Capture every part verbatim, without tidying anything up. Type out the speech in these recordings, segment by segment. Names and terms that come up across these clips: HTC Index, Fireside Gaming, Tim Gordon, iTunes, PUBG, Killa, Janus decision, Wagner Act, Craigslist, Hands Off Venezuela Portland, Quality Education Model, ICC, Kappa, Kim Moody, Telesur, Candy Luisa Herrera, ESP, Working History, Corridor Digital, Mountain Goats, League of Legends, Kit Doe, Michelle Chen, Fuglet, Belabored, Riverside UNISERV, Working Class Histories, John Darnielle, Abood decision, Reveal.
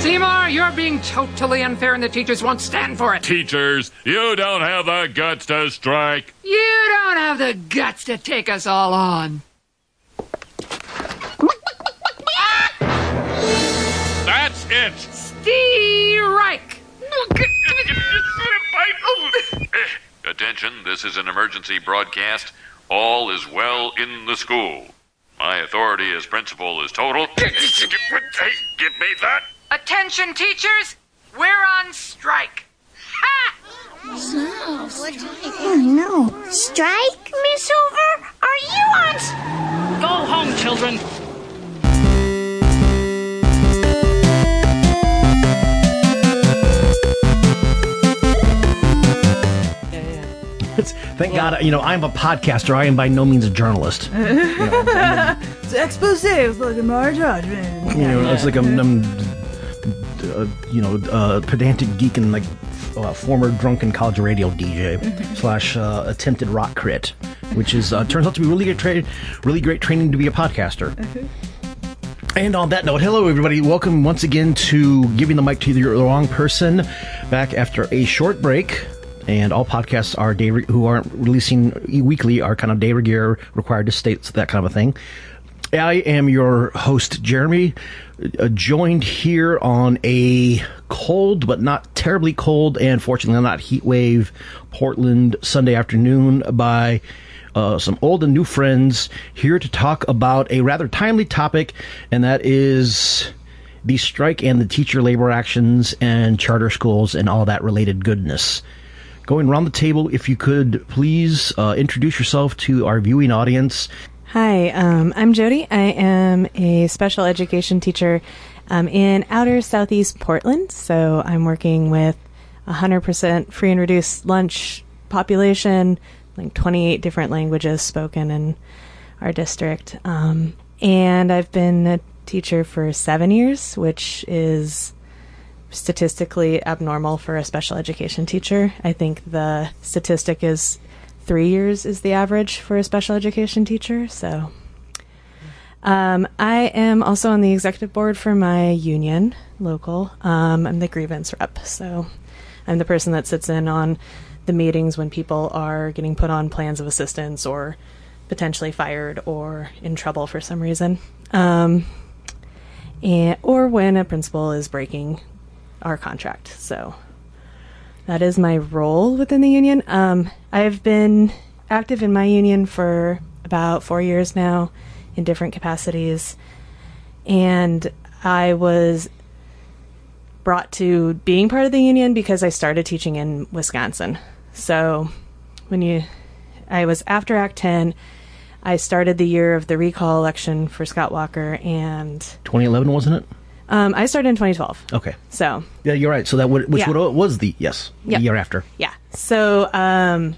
Seymour, you're being totally unfair and the teachers won't stand for it. Teachers, you don't have the guts to strike. You don't have the guts to take us all on. That's it. Strike. Attention, this is an emergency broadcast. All is well in the school. My authority as principal is total. Give me that. Attention, teachers. We're on strike. Ha! Oh, strike. Oh, no. Strike, Miss Hoover? Are you on... St- Go home, children. Thank yeah. God, you know, I'm a podcaster. I am by no means a journalist. You know, a, it's expose. It's like a Marge Hogan. You know, yeah. It's like I'm, I'm uh, you know, uh, pedantic geek and like uh, former drunken college radio D J slash uh, attempted rock crit, which is uh, turns out to be really great, tra- really great training to be a podcaster. And on that note, hello everybody. Welcome once again to Giving the Mic to the Wrong Person. Back after a short break. And all podcasts are day re- who aren't releasing weekly are kind of de rigueur required to state that kind of a thing. I am your host, Jeremy, uh, joined here on a cold but not terribly cold and fortunately not heat wave Portland Sunday afternoon by uh, some old and new friends here to talk about a rather timely topic, and that is the strike and the teacher labor actions and charter schools and all that related goodness. Going around the table, if you could please uh, introduce yourself to our viewing audience. Hi, um, I'm Jody. I am a special education teacher um, in outer southeast Portland. So I'm working with one hundred percent free and reduced lunch population, like twenty-eight different languages spoken in our district. Um, and I've been a teacher for seven years, which is statistically abnormal for a special education teacher. I think the statistic is three years is the average for a special education teacher. So um, I am also on the executive board for my union local. Um, I'm the grievance rep. So I'm the person that sits in on the meetings when people are getting put on plans of assistance or potentially fired or in trouble for some reason. Um, and, or when a principal is breaking our contract. So that is my role within the union. Um, I've been active in my union for about four years now in different capacities. And I was brought to being part of the union because I started teaching in Wisconsin. So when you, I was after Act ten, I started the year of the recall election for Scott Walker and... twenty eleven, wasn't it? Um, I started in twenty twelve. Okay. So. Yeah, you're right. So that would, which yeah. would, was the, yes, the yep. year after. Yeah. So um,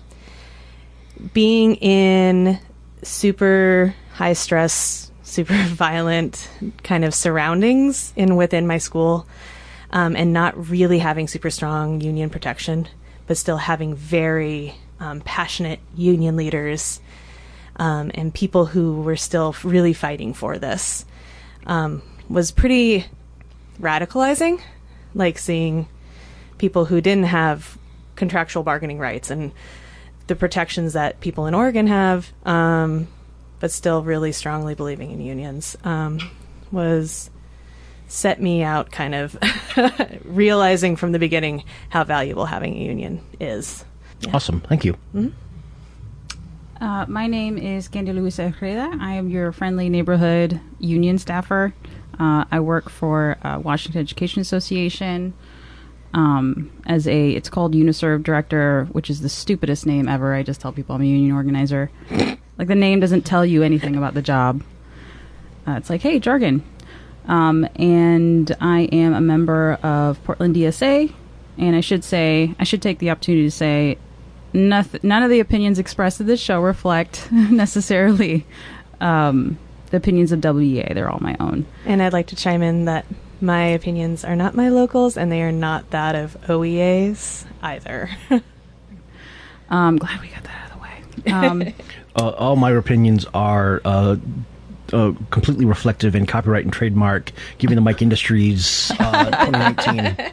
being in super high stress, super violent kind of surroundings in within my school um, and not really having super strong union protection, but still having very um, passionate union leaders um, and people who were still really fighting for this um, was pretty... radicalizing, like seeing people who didn't have contractual bargaining rights and the protections that people in Oregon have, um, but still really strongly believing in unions, um, was set me out kind of realizing from the beginning how valuable having a union is. Yeah. Awesome. Thank you. Mm-hmm. Uh, my name is Candy Luisa Herrera. I am your friendly neighborhood union staffer. Uh, I work for uh, Washington Education Association um, as a, it's called UNISERV Director, which is the stupidest name ever. I just tell people I'm a union organizer. Like, the name doesn't tell you anything about the job. Uh, it's like, hey, jargon. Um, and I am a member of Portland D S A, and I should say, I should take the opportunity to say, noth- none of the opinions expressed in this show reflect necessarily... Um, the opinions of W E A, they're all my own. And I'd like to chime in that my opinions are not my locals, and they are not that of O E A's either. I'm glad we got that out of the way. Um, uh, all my opinions are uh, uh, completely reflective in copyright and trademark, giving the Mike Industries uh, twenty nineteen.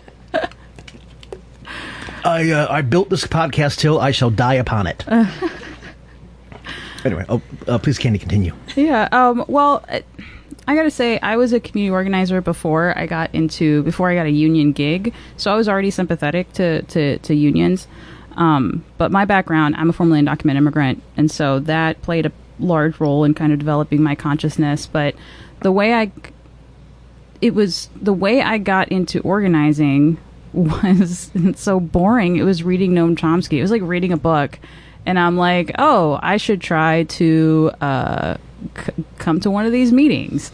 I uh, I built this podcast till I shall die upon it. Anyway, oh, uh, please, Candy, continue. Yeah. Um, well, I got to say, I was a community organizer before I got into before I got a union gig, so I was already sympathetic to to, to unions. Um, but my background, I'm a formerly undocumented immigrant, and so that played a large role in kind of developing my consciousness. But the way I, it was the way I got into organizing was so boring. It was reading Noam Chomsky. It was like reading a book, and I'm like, oh, I should try to uh, c- come to one of these meetings,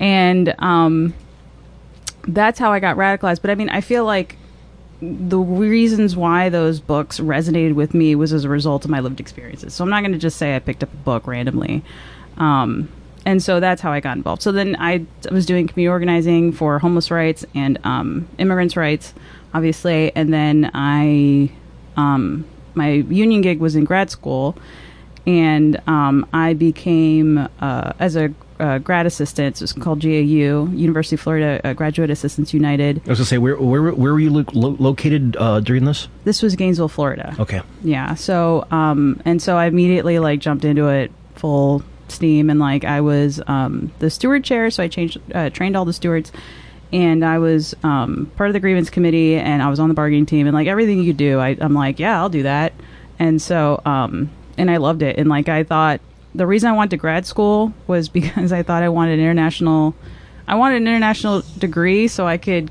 and um, that's how I got radicalized. But I mean, I feel like the reasons why those books resonated with me was as a result of my lived experiences. So I'm not going to just say I picked up a book randomly. Um, and so that's how I got involved. So then I was doing community organizing for homeless rights and um, immigrants' rights, obviously. And then I, um, my union gig was in grad school, and um, I became, uh, as a Uh, grad assistants. It's called G A U, University of Florida uh, Graduate Assistants United. I was gonna say, where where where were you lo- lo- located uh, during this? This was Gainesville, Florida. Okay. Yeah. So um, and so I immediately like jumped into it full steam, and like I was um the steward chair, so I changed uh, trained all the stewards, and I was um part of the grievance committee, and I was on the bargaining team, and like everything you could do, I, I'm like, yeah, I'll do that, and so um and I loved it, and like I thought. The reason I went to grad school was because I thought I wanted an international, I wanted an international degree so I could,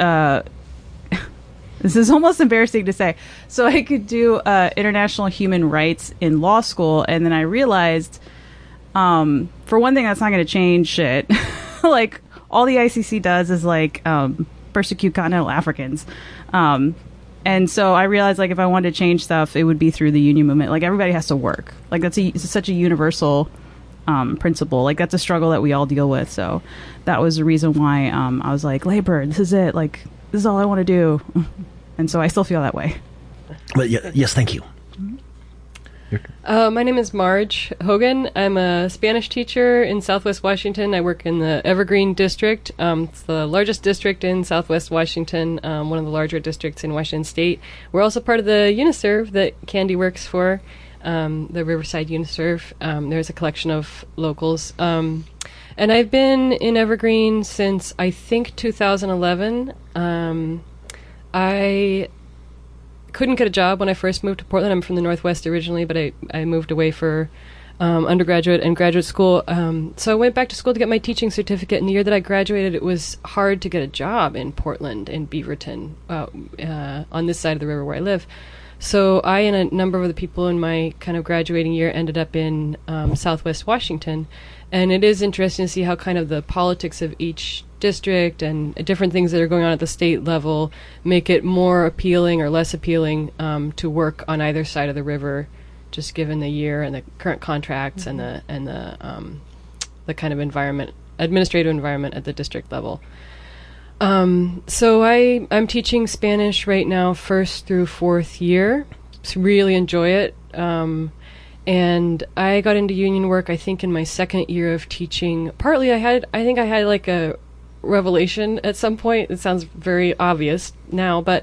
uh, this is almost embarrassing to say, so I could do uh, international human rights in law school. And then I realized, um, for one thing, that's not going to change shit. Like, all the I C C does is, like, um, persecute continental Africans. Um And so I realized, like, if I wanted to change stuff, it would be through the union movement. Like, everybody has to work. Like, that's a, it's such a universal um, principle. Like, that's a struggle that we all deal with. So that was the reason why um, I was like, labor, this is it. Like, this is all I want to do. And so I still feel that way. But yeah, yes, thank you. Uh, my name is Marge Hogan. I'm a Spanish teacher in Southwest Washington. I work in the Evergreen District. Um, it's the largest district in Southwest Washington, um, one of the larger districts in Washington State. We're also part of the UNISERV that Candy works for, um, the Riverside UNISERV. Um, there's a collection of locals. Um, and I've been in Evergreen since, I think, two thousand eleven. Um, I... couldn't get a job when I first moved to Portland. I'm from the Northwest originally, but I, I moved away for um, undergraduate and graduate school. Um, so I went back to school to get my teaching certificate. And the year that I graduated, it was hard to get a job in Portland and Beaverton, uh, uh, on this side of the river where I live. So I and a number of the people in my kind of graduating year ended up in um, Southwest Washington. And it is interesting to see how kind of the politics of each district and different things that are going on at the state level make it more appealing or less appealing um, to work on either side of the river, just given the year and the current contracts mm-hmm. and the and the um, the kind of environment, administrative environment at the district level. Um, so I I'm teaching Spanish right now, first through fourth year. Really enjoy it. Um, And I got into union work, I think, in my second year of teaching. Partly I had, I think I had like a revelation at some point. It sounds very obvious now, but,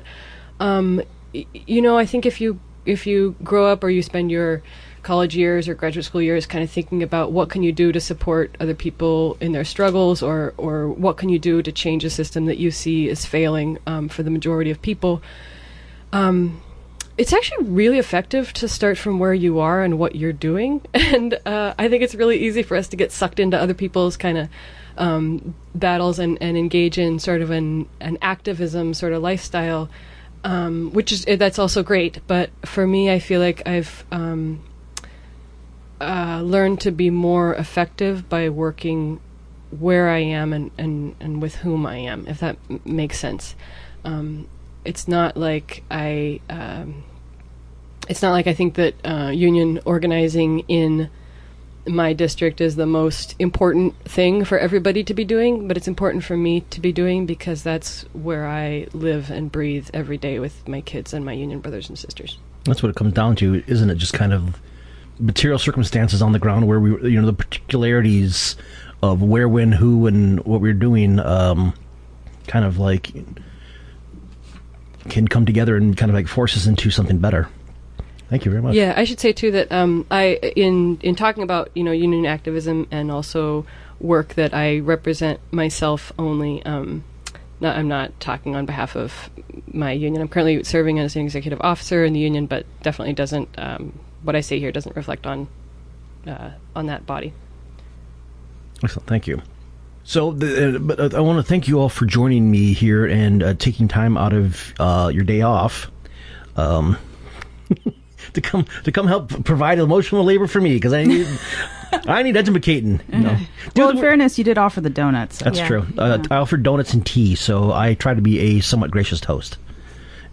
um, y- you know, I think if you, if you grow up or you spend your college years or graduate school years kind of thinking about what can you do to support other people in their struggles, or, or what can you do to change a system that you see is failing um, for the majority of people, um, it's actually really effective to start from where you are and what you're doing. And uh, I think it's really easy for us to get sucked into other people's kind of um, battles and, and engage in sort of an, an activism sort of lifestyle, um, which is that's also great. But for me, I feel like I've um, uh, learned to be more effective by working where I am and, and, and with whom I am, if that m- makes sense. Um, It's not like I. Um, it's not like I think that uh, union organizing in my district is the most important thing for everybody to be doing, but it's important for me to be doing because that's where I live and breathe every day with my kids and my union brothers and sisters. That's what it comes down to, isn't it? Just kind of material circumstances on the ground where we, you know, the particularities of where, when, who, and what we're doing, um, kind of like can come together and kind of like force us into something better. Thank you very much. Yeah, I should say too that um, I in in talking about, you know, union activism and also work that I represent myself only. Um, not, I'm not talking on behalf of my union. I'm currently serving as an executive officer in the union, but definitely doesn't um, what I say here doesn't reflect on uh, on that body. Excellent. Thank you. So, the, uh, but uh, I want to thank you all for joining me here and uh, taking time out of uh, your day off. Um, to come to come help provide emotional labor for me, because I need I need educating. You know. Well, in fairness, you did offer the donuts. So. That's yeah. true. Uh, yeah. I offered donuts and tea, so I try to be a somewhat gracious host.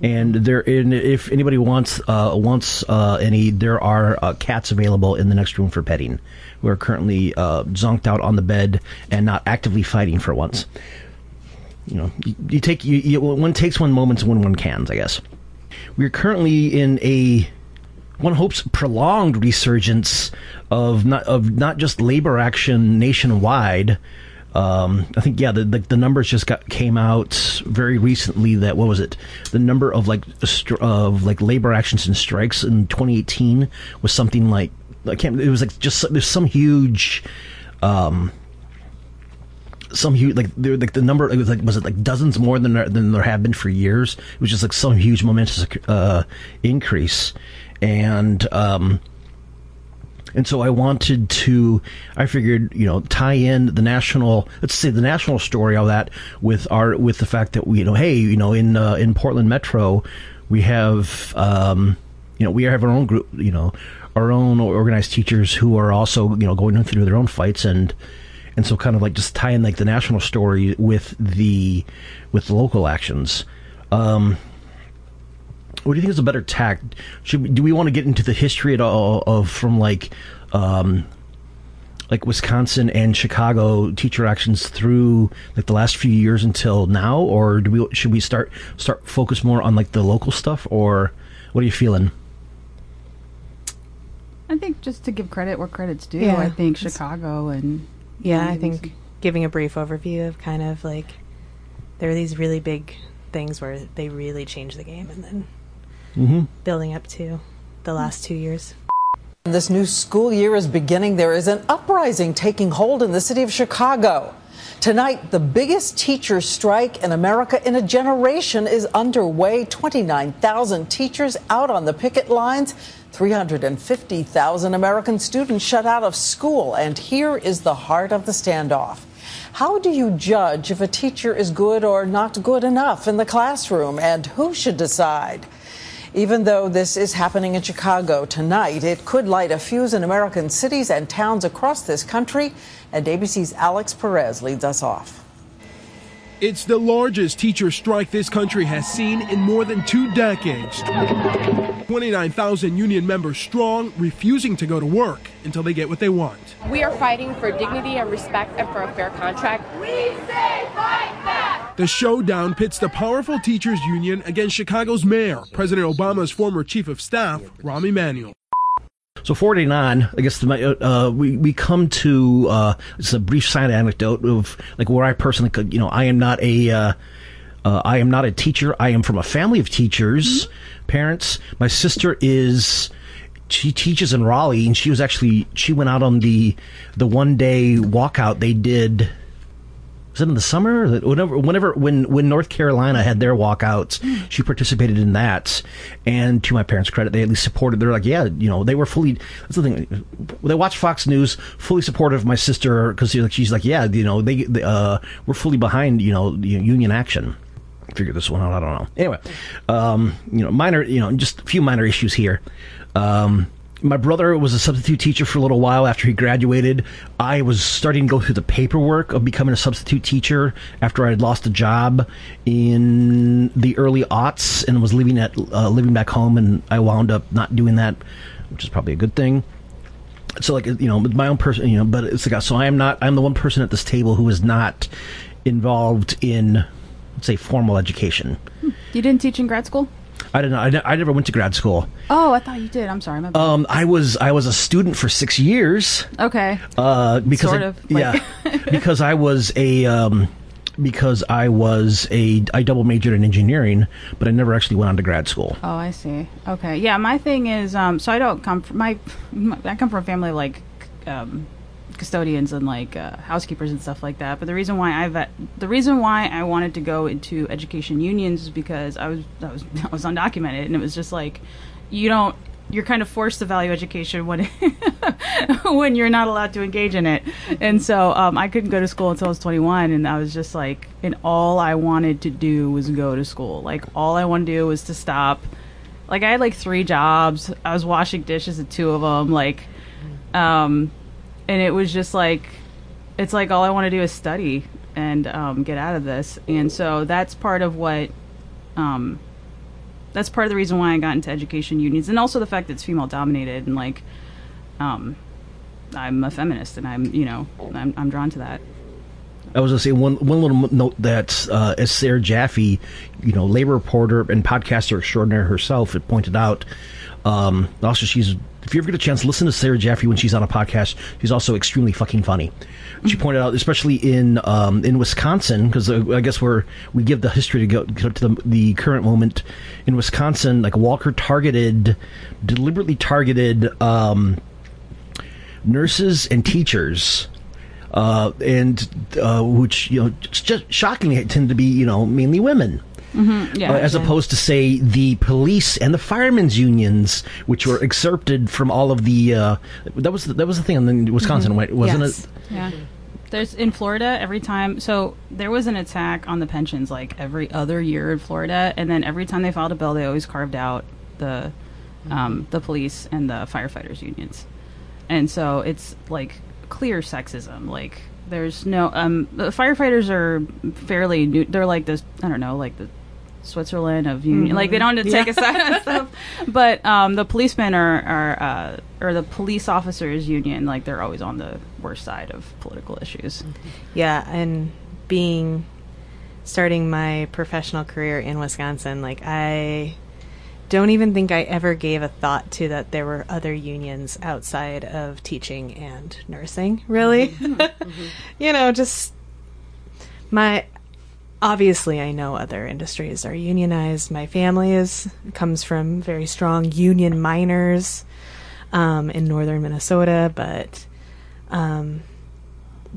And there, in, if anybody wants uh, wants uh, any, there are uh, cats available in the next room for petting. We are currently uh, zonked out on the bed and not actively fighting for once. You know, you, you take you, you, one takes one moments when one cans, I guess. We are currently in a. One hopes prolonged resurgence of not of not just labor action nationwide. Um, I think yeah, the, the the numbers just got came out very recently. That what was it? The number of like of like labor actions and strikes in twenty eighteen was something like I can't. It was like just there's some huge, um, some huge like there like the number it was like was it like dozens more than there, than there have been for years. It was just like some huge momentous uh, increase. And um, and so I wanted to, I figured, you know, tie in the national, let's say the national story of that with our with the fact that we, you know, hey, you know, in uh, in Portland Metro, we have, um, you know, we have our own group, you know, our own organized teachers who are also, you know, going through their own fights and and so kind of like just tie in like the national story with the with the local actions. Um, What do you think is a better tack? Should we, do we want to get into the history at all of from like, um, like Wisconsin and Chicago teacher actions through like the last few years until now, or do we should we start start focus more on like the local stuff, or what are you feeling? I think just to give credit where credit's due, yeah, I think Chicago and yeah, I think giving a brief overview of kind of like there are these really big things where they really change the game, and then. Mm-hmm. Building up to the last two years. This new school year is beginning. There is an uprising taking hold in the city of Chicago. Tonight, the biggest teacher strike in America in a generation is underway. twenty-nine thousand teachers out on the picket lines. three hundred fifty thousand American students shut out of school. And here is the heart of the standoff. How do you judge if a teacher is good or not good enough in the classroom, and who should decide? Even though this is happening in Chicago tonight, it could light a fuse in American cities and towns across this country. And A B C's Alex Perez leads us off. It's the largest teacher strike this country has seen in more than two decades. twenty-nine thousand union members strong, refusing to go to work until they get what they want. We are fighting for dignity and respect and for a fair contract. We say fight back! The showdown pits the powerful teachers union against Chicago's mayor, President Obama's former chief of staff, Rahm Emanuel. So forty-nine, I guess the, uh, we we come to uh, it's a brief side anecdote of like where I personally could, you know, I am not a uh, uh, I am not a teacher. I am from a family of teachers, mm-hmm. parents. My sister is. She teaches in Raleigh, and she was actually she went out on the the one day walkout they did. Was it in the summer? Whenever, whenever, when when North Carolina had their walkouts, she participated in that. And to my parents' credit, they at least supported. They're like, yeah, you know, they were fully. That's the thing. They watch Fox News, fully supportive of my sister because she's like, yeah, you know, they, they uh, we're fully behind, you know, union action. Figure this one out. I don't know. Anyway, um, you know, minor, you know, just a few minor issues here. Um, my brother was a substitute teacher for a little while after he graduated. I was starting to go through the paperwork of becoming a substitute teacher after I had lost a job in the early aughts and was living at uh, living back home, and I wound up not doing that, which is probably a good thing. So, like, you know, my own person, you know, but it's like so I am not. I'm the one person at this table who is not involved in, say, formal education. You didn't teach in grad school? I don't know. I, ne- I never went to grad school. Oh, I thought you did. I'm sorry. My bad. Um, I was I was a student for six years. Okay. Uh, because sort I, of. Like. Yeah. because I was a um, because I was a I double majored in engineering, but I never actually went on to grad school. Oh, I see. Okay. Yeah. My thing is, um, so I don't come from my, my I come from a family of, like, um, custodians and like uh, housekeepers and stuff like that. But the reason why I've the reason why I wanted to go into education unions is because I was I was I was undocumented, and it was just like, you don't you're kind of forced to value education when when you're not allowed to engage in it. And so um, I couldn't go to school until I was twenty-one, and I was just like, and all I wanted to do was go to school. Like, all I wanted to do was to stop. Like, I had like three jobs. I was washing dishes at two of them. Like, um. And it was just like, it's like, all I want to do is study and um, get out of this. And so that's part of what, um, that's part of the reason why I got into education unions. And also the fact that it's female dominated, and like, um, I'm a feminist, and I'm, you know, I'm, I'm drawn to that. I was going to say one one little note that uh, as Sarah Jaffe, you know, labor reporter and podcaster extraordinaire herself, had pointed out. Um, also, she's if you ever get a chance, listen to Sarah Jaffe when she's on a podcast. She's also extremely fucking funny. She pointed out, especially in um, in Wisconsin, because uh, I guess where we give the history to go to the, the current moment in Wisconsin, like Walker targeted, deliberately targeted um, nurses and teachers. Uh, and uh, which, you know, just shockingly tend to be, you know, mainly women, mm-hmm. yeah, uh, as yeah. opposed to, say, the police and the firemen's unions, which were excerpted from all of the uh, that was the, that was the thing in Wisconsin, mm-hmm. wasn't yes. it? Yeah, there's in Florida every time. So there was an attack on the pensions like every other year in Florida, and then every time they filed a bill, they always carved out the um, the police and the firefighters unions, and so it's like. Clear sexism. Like, there's no um the firefighters are fairly new. They're like this, I don't know, like the Switzerland of union, mm-hmm. like they don't have to take yeah. a side on stuff, but um the policemen are are uh or the police officers union, like they're always on the worst side of political issues. Yeah. And being starting my professional career in Wisconsin, like I don't even think I ever gave a thought to that there were other unions outside of teaching and nursing, really. Mm-hmm. Mm-hmm. You know, just my, obviously I know other industries are unionized. My family is, comes from very strong union miners um, in northern Minnesota, but um,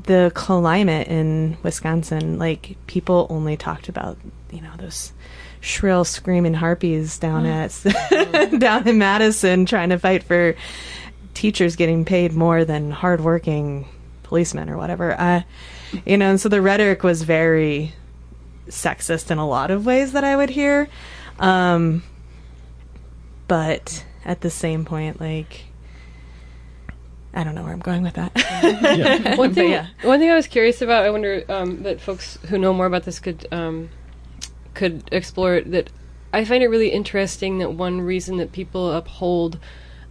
the climate in Wisconsin, like people only talked about, you know, those shrill screaming harpies down mm. at down in Madison trying to fight for teachers getting paid more than hardworking policemen or whatever. Uh, you know, and so the rhetoric was very sexist in a lot of ways that I would hear. Um, but at the same point, like, I don't know where I'm going with that. yeah. One thing, yeah. one thing I was curious about, I wonder um, that folks who know more about this could... Um, could explore it, that I find it really interesting that one reason that people uphold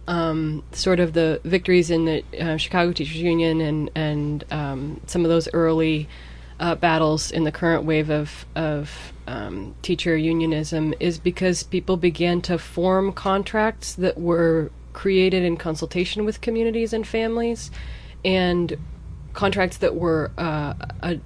um, sort of the victories in the uh, Chicago Teachers Union and and um, some of those early uh, battles in the current wave of of um, teacher unionism is because people began to form contracts that were created in consultation with communities and families, and contracts that were uh, a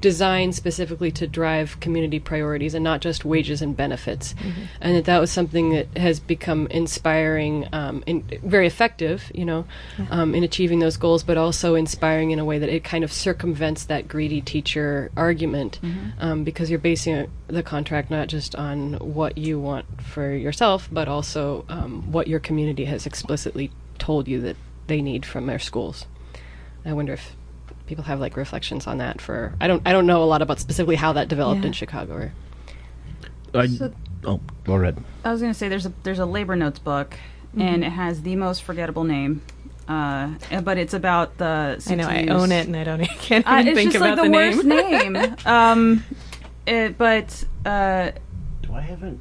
designed specifically to drive community priorities and not just wages and benefits. Mm-hmm. And that that was something that has become inspiring um, and very effective, you know, mm-hmm. um, in achieving those goals, but also inspiring in a way that it kind of circumvents that greedy teacher argument, mm-hmm. um, because you're basing a, the contract not just on what you want for yourself, but also um, what your community has explicitly told you that they need from their schools. I wonder if people have like reflections on that. For I don't I don't know a lot about specifically how that developed yeah. in Chicago. Or I, so, oh, go ahead. I was going to say there's a there's a Labor Notes book, mm-hmm. and it has the most forgettable name, uh, but it's about the. I know I own it and I don't I can't even uh, think about like the name. It's just like the worst name. Um, it, but uh, do I have it?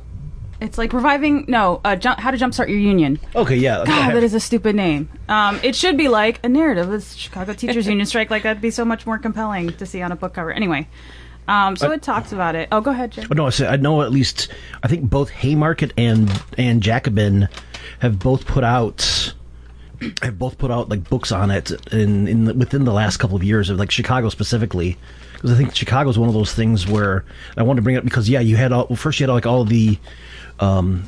It's like reviving, no, uh, jump, how to jumpstart your union. Okay, yeah. God, have... that is a stupid name. Um, it should be like a narrative of the Chicago Teachers Union strike. Like, that'd be so much more compelling to see on a book cover. Anyway, Um, so uh, it talks about it. Oh, go ahead, Jim. No, I know at least, I think both Haymarket and, and Jacobin have both put out... have both put out like books on it in in the, within the last couple of years of like Chicago specifically, because I think Chicago is one of those things where I wanted to bring it up because yeah you had all well, first you had like all the um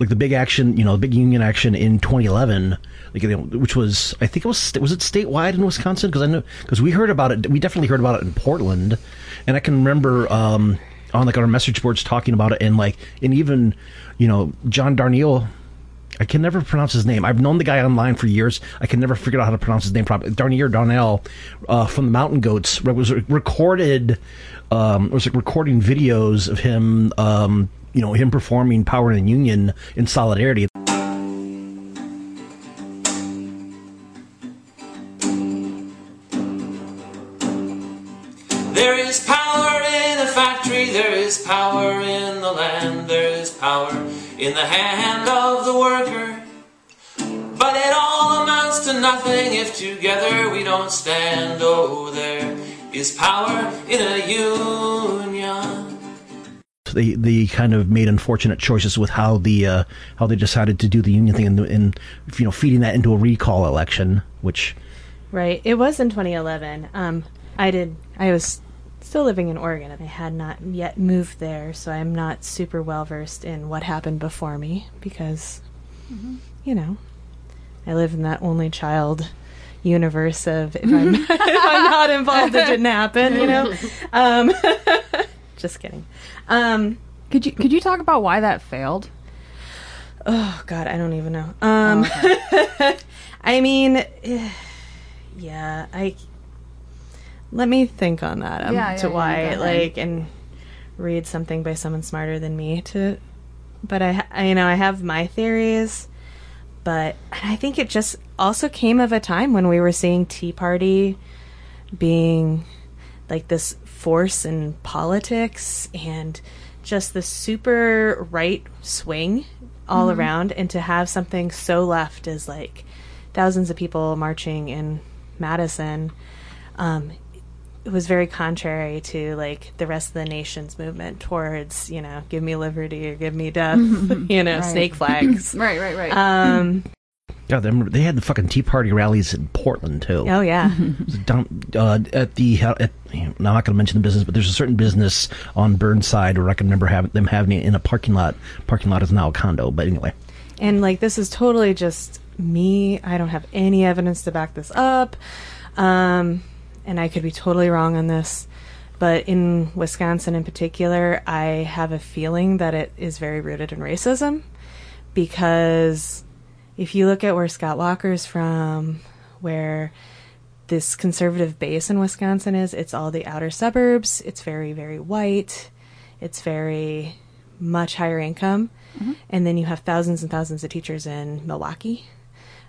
like the big action, you know, the big union action in twenty eleven, like, you know, which was I think it was was it statewide in Wisconsin, because I know because we heard about it we definitely heard about it in Portland, and I can remember um on like our message boards talking about it, and like and even you know John Darnielle. I can never pronounce his name. I've known the guy online for years. I can never figure out how to pronounce his name properly. Darnielle Darnielle uh, from the Mountain Goats was recorded. Um, was like recording videos of him. Um, you know, him performing "Power in the Union" in solidarity. There is power in a factory. There is power in the land. There is power in the hand of the worker, but it all amounts to nothing if together we don't stand. Oh, there is power in a union. They they kind of made unfortunate choices with how the uh, how they decided to do the union thing, and and you know feeding that into a recall election, which right it was in twenty eleven. Um, I did I was. Still living in Oregon, and I had not yet moved there, so I'm not super well versed in what happened before me because, mm-hmm. you know, I live in that only child universe of if I'm, if I'm not involved, it didn't happen. You know, um, just kidding. Um, could you could you talk about why that failed? Oh God, I don't even know. Um, oh, okay. I mean, yeah, I. Let me think on that um, yeah, to yeah, why, yeah, like, and read something by someone smarter than me to, but I, I, you know, I have my theories, but I think it just also came of a time when we were seeing Tea Party being like this force in politics and just the super right swing all mm-hmm. around, and to have something so left as like thousands of people marching in Madison, um, it was very contrary to like the rest of the nation's movement towards, you know, give me liberty or give me death, you know, right. Snake flags. right, right, right. Um, yeah, they, remember, they had the fucking Tea Party rallies in Portland too. Oh yeah. It was dumb, uh, at the at, you know, I'm not going to mention the business, but there's a certain business on Burnside where I can remember having them having it in a parking lot. Parking lot is now a condo, but anyway. And like this is totally just me. I don't have any evidence to back this up. Um, and I could be totally wrong on this, but in Wisconsin in particular, I have a feeling that it is very rooted in racism, because if you look at where Scott Walker is from, where this conservative base in Wisconsin is, it's all the outer suburbs. It's very, very white. It's very much higher income. Mm-hmm. And then you have thousands and thousands of teachers in Milwaukee,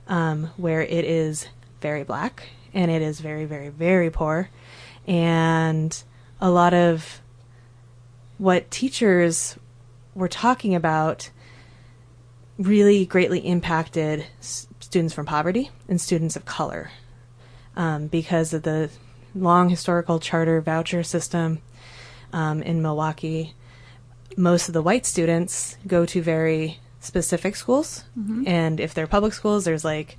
um, where it is very black. And it is very, very, very poor. And a lot of what teachers were talking about really greatly impacted s- students from poverty and students of color, um, because of the long historical charter voucher system um, in Milwaukee. Most of the white students go to very specific schools. Mm-hmm. And if they're public schools, there's like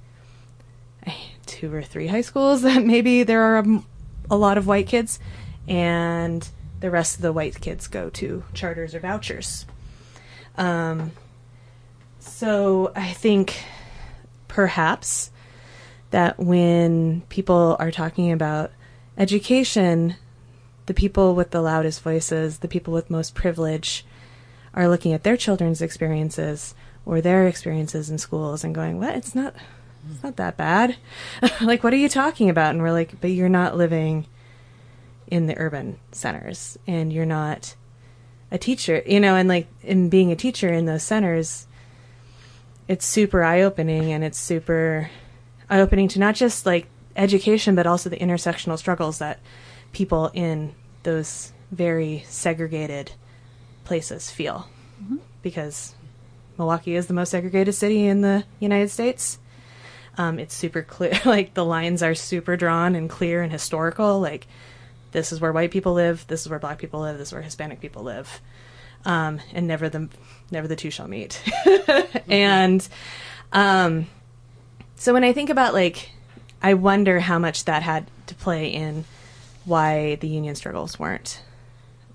two or three high schools that maybe there are a, a lot of white kids, and the rest of the white kids go to charters or vouchers. Um, so I think perhaps that when people are talking about education, the people with the loudest voices, the people with most privilege, are looking at their children's experiences or their experiences in schools and going, what? It's not... It's not that bad. Like, what are you talking about? And we're like, but you're not living in the urban centers, and you're not a teacher, you know, and like in being a teacher in those centers, it's super eye opening, and it's super eye opening to not just like education, but also the intersectional struggles that people in those very segregated places feel, mm-hmm. because Milwaukee is the most segregated city in the United States. Um, it's super clear, like the lines are super drawn and clear and historical, like this is where white people live, this is where black people live, this is where Hispanic people live. Um, and never the, never the two shall meet. Mm-hmm. And um, so when I think about, like, I wonder how much that had to play in why the union struggles weren't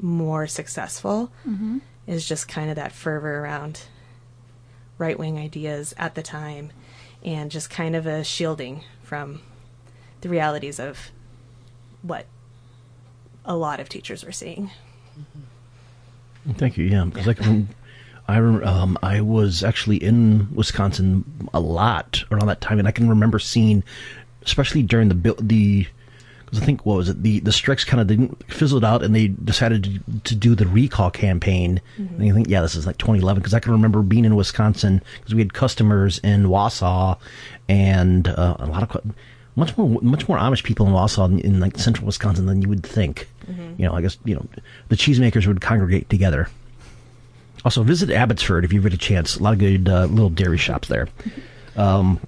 more successful, mm-hmm. is just kind of that fervor around right-wing ideas at the time and just kind of a shielding from the realities of what a lot of teachers were seeing. Mm-hmm. Thank you. Yeah, because yeah. I can, I remember, um, I was actually in Wisconsin a lot around that time, and I can remember seeing, especially during the the. I think, what was it, the, the strikes kind of didn't fizzled out, and they decided to, to do the recall campaign. Mm-hmm. And you think, yeah, this is like twenty eleven, because I can remember being in Wisconsin, because we had customers in Wausau, and uh, a lot of, much more much more Amish people in Wausau, in, in like central Wisconsin, than you would think. Mm-hmm. You know, I guess, you know, the cheesemakers would congregate together. Also, visit Abbotsford if you get a chance. A lot of good uh, little dairy shops there. Um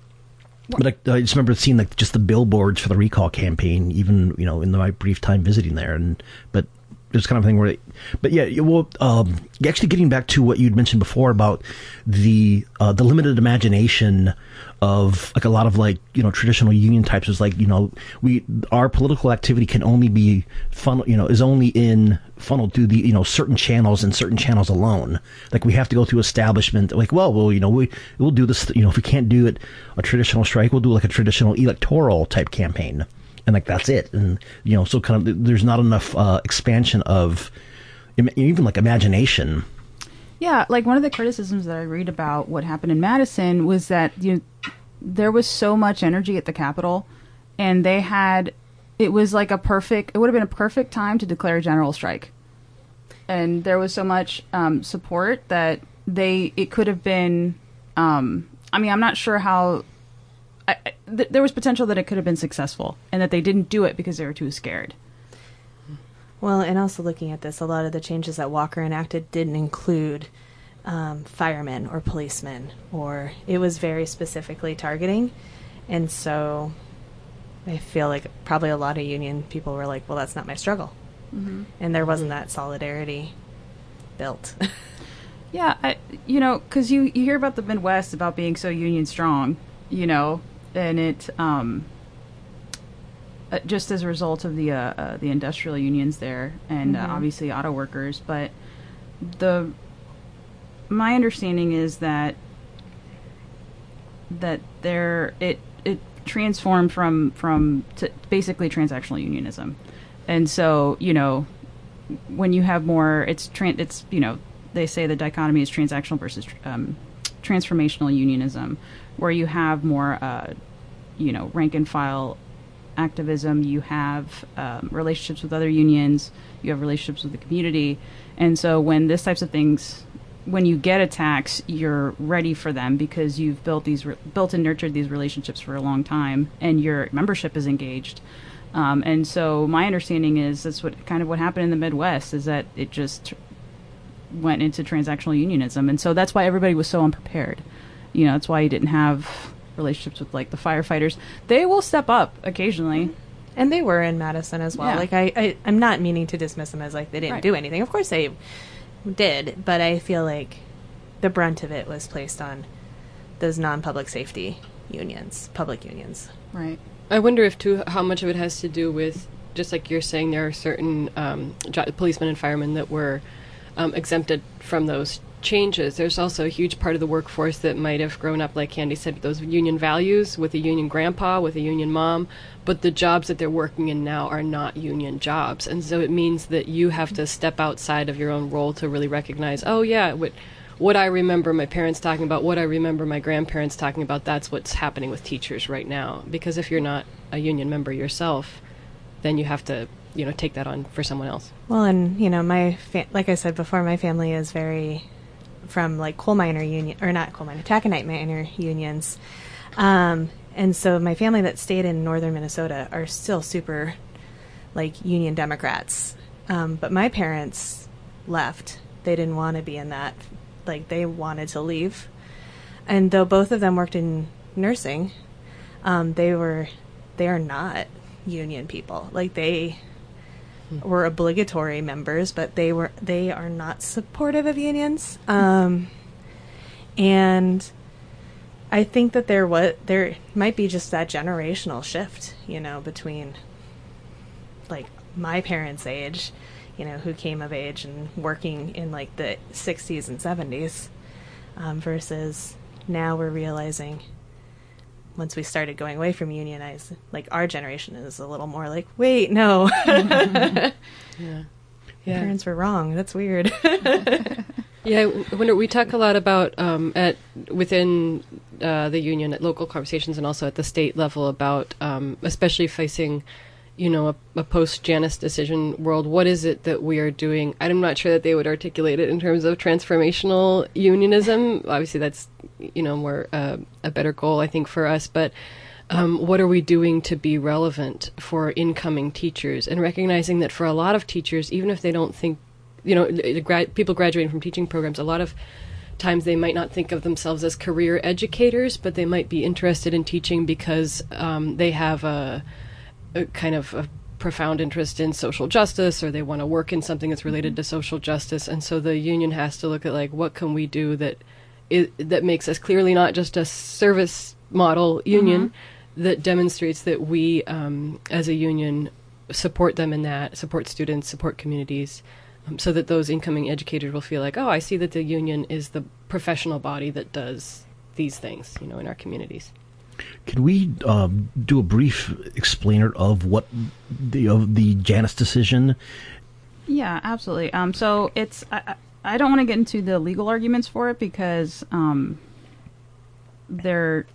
But I, I just remember seeing, like, just the billboards for the recall campaign, even, you know, in my brief time visiting there. And but it's kind of a thing where, it, but yeah, well, um, actually getting back to what you'd mentioned before about the uh, the limited imagination of, like, a lot of, like, you know, traditional union types is like, you know, we our political activity can only be funneled, you know, is only in funneled through the, you know, certain channels and certain channels alone. Like, we have to go through establishment. Like, well, well, you know, we we'll do this. You know, if we can't do it a traditional strike, we'll do like a traditional electoral type campaign. And, like, that's it. And, you know, so kind of there's not enough uh, expansion of even, like, imagination. Yeah. Like, one of the criticisms that I read about what happened in Madison was that, you know, there was so much energy at the Capitol, and they had it was like a perfect it would have been a perfect time to declare a general strike. And there was so much um, support that they it could have been. Um, I mean, I'm not sure how. I, th- there was potential that it could have been successful, and that they didn't do it because they were too scared. Well, and also looking at this, a lot of the changes that Walker enacted didn't include um, firemen or policemen, or it was very specifically targeting. And so I feel like probably a lot of union people were like, well, that's not my struggle. Mm-hmm. And there wasn't that solidarity built. Yeah, I, you know, because you, you hear about the Midwest about being so union strong, you know, and it um, uh, just as a result of the uh, uh, the industrial unions there, and mm-hmm. uh, obviously auto workers. But the my understanding is that that there it it transformed from from to basically transactional unionism, and so, you know, when you have more, it's tran- it's you know, they say the dichotomy is transactional versus um, transformational unionism, where you have more, uh, you know, rank and file activism, you have um, relationships with other unions, you have relationships with the community. And so when this types of things, when you get attacks, you're ready for them, because you've built these, re- built and nurtured these relationships for a long time, and your membership is engaged. Um, and so my understanding is that's what kind of what happened in the Midwest, is that it just tr- went into transactional unionism. And so that's why everybody was so unprepared. You know, that's why you didn't have relationships with, like, the firefighters. They will step up occasionally. And they were in Madison as well. Yeah. Like, I, I, I'm not meaning to dismiss them as, like, they didn't right. do anything. Of course they did. But I feel like the brunt of it was placed on those non-public safety unions, public unions. Right. I wonder if, too, how much of it has to do with, just like you're saying, there are certain um, jo- policemen and firemen that were um, exempted from those changes. There's also a huge part of the workforce that might have grown up, like Candy said, those union values, with a union grandpa, with a union mom, but the jobs that they're working in now are not union jobs. And so it means that you have to step outside of your own role to really recognize, oh yeah, what what I remember my parents talking about, what I remember my grandparents talking about, that's what's happening with teachers right now. Because if you're not a union member yourself, then you have to, you know, take that on for someone else. Well, and, you know, my fa- like I said before, my family is very from, like, coal miner union, or not coal miner, taconite miner unions. Um, and so my family that stayed in northern Minnesota are still super, like, union Democrats. Um, but my parents left. They didn't want to be in that. Like, they wanted to leave. And though both of them worked in nursing, um, they were, they are not union people. Like, they were obligatory members, but they were they are not supportive of unions. Um, and I think that there was there might be just that generational shift, you know, between like my parents' age, you know, who came of age and working in like the sixties and seventies, um, versus now we're realizing once we started going away from unionized, like our generation is a little more like, wait, no. yeah. yeah. Parents were wrong. That's weird. yeah. I wonder, we talk a lot about, um, at, within, uh, the union at local conversations and also at the state level about, um, especially facing, you know, a, a post Janus decision world. What is it that we are doing? I'm not sure that they would articulate it in terms of transformational unionism. Obviously that's, you know, more, uh, a better goal, I think, for us, but, um, what are we doing to be relevant for incoming teachers, and recognizing that for a lot of teachers, even if they don't think, you know, gra- people graduating from teaching programs, a lot of times they might not think of themselves as career educators, but they might be interested in teaching because, um, they have a, a kind of a profound interest in social justice, or they want to work in something that's related to social justice. And so the union has to look at, like, what can we do that is, that makes us clearly not just a service model union, mm-hmm. that demonstrates that we, um, as a union, support them in that, support students, support communities, um, so that those incoming educators will feel like, oh, I see that the union is the professional body that does these things, you know, in our communities. Could we um, do a brief explainer of what the of the Janus decision? Yeah, absolutely. Um, so it's I, I don't want to get into the legal arguments for it because um, they're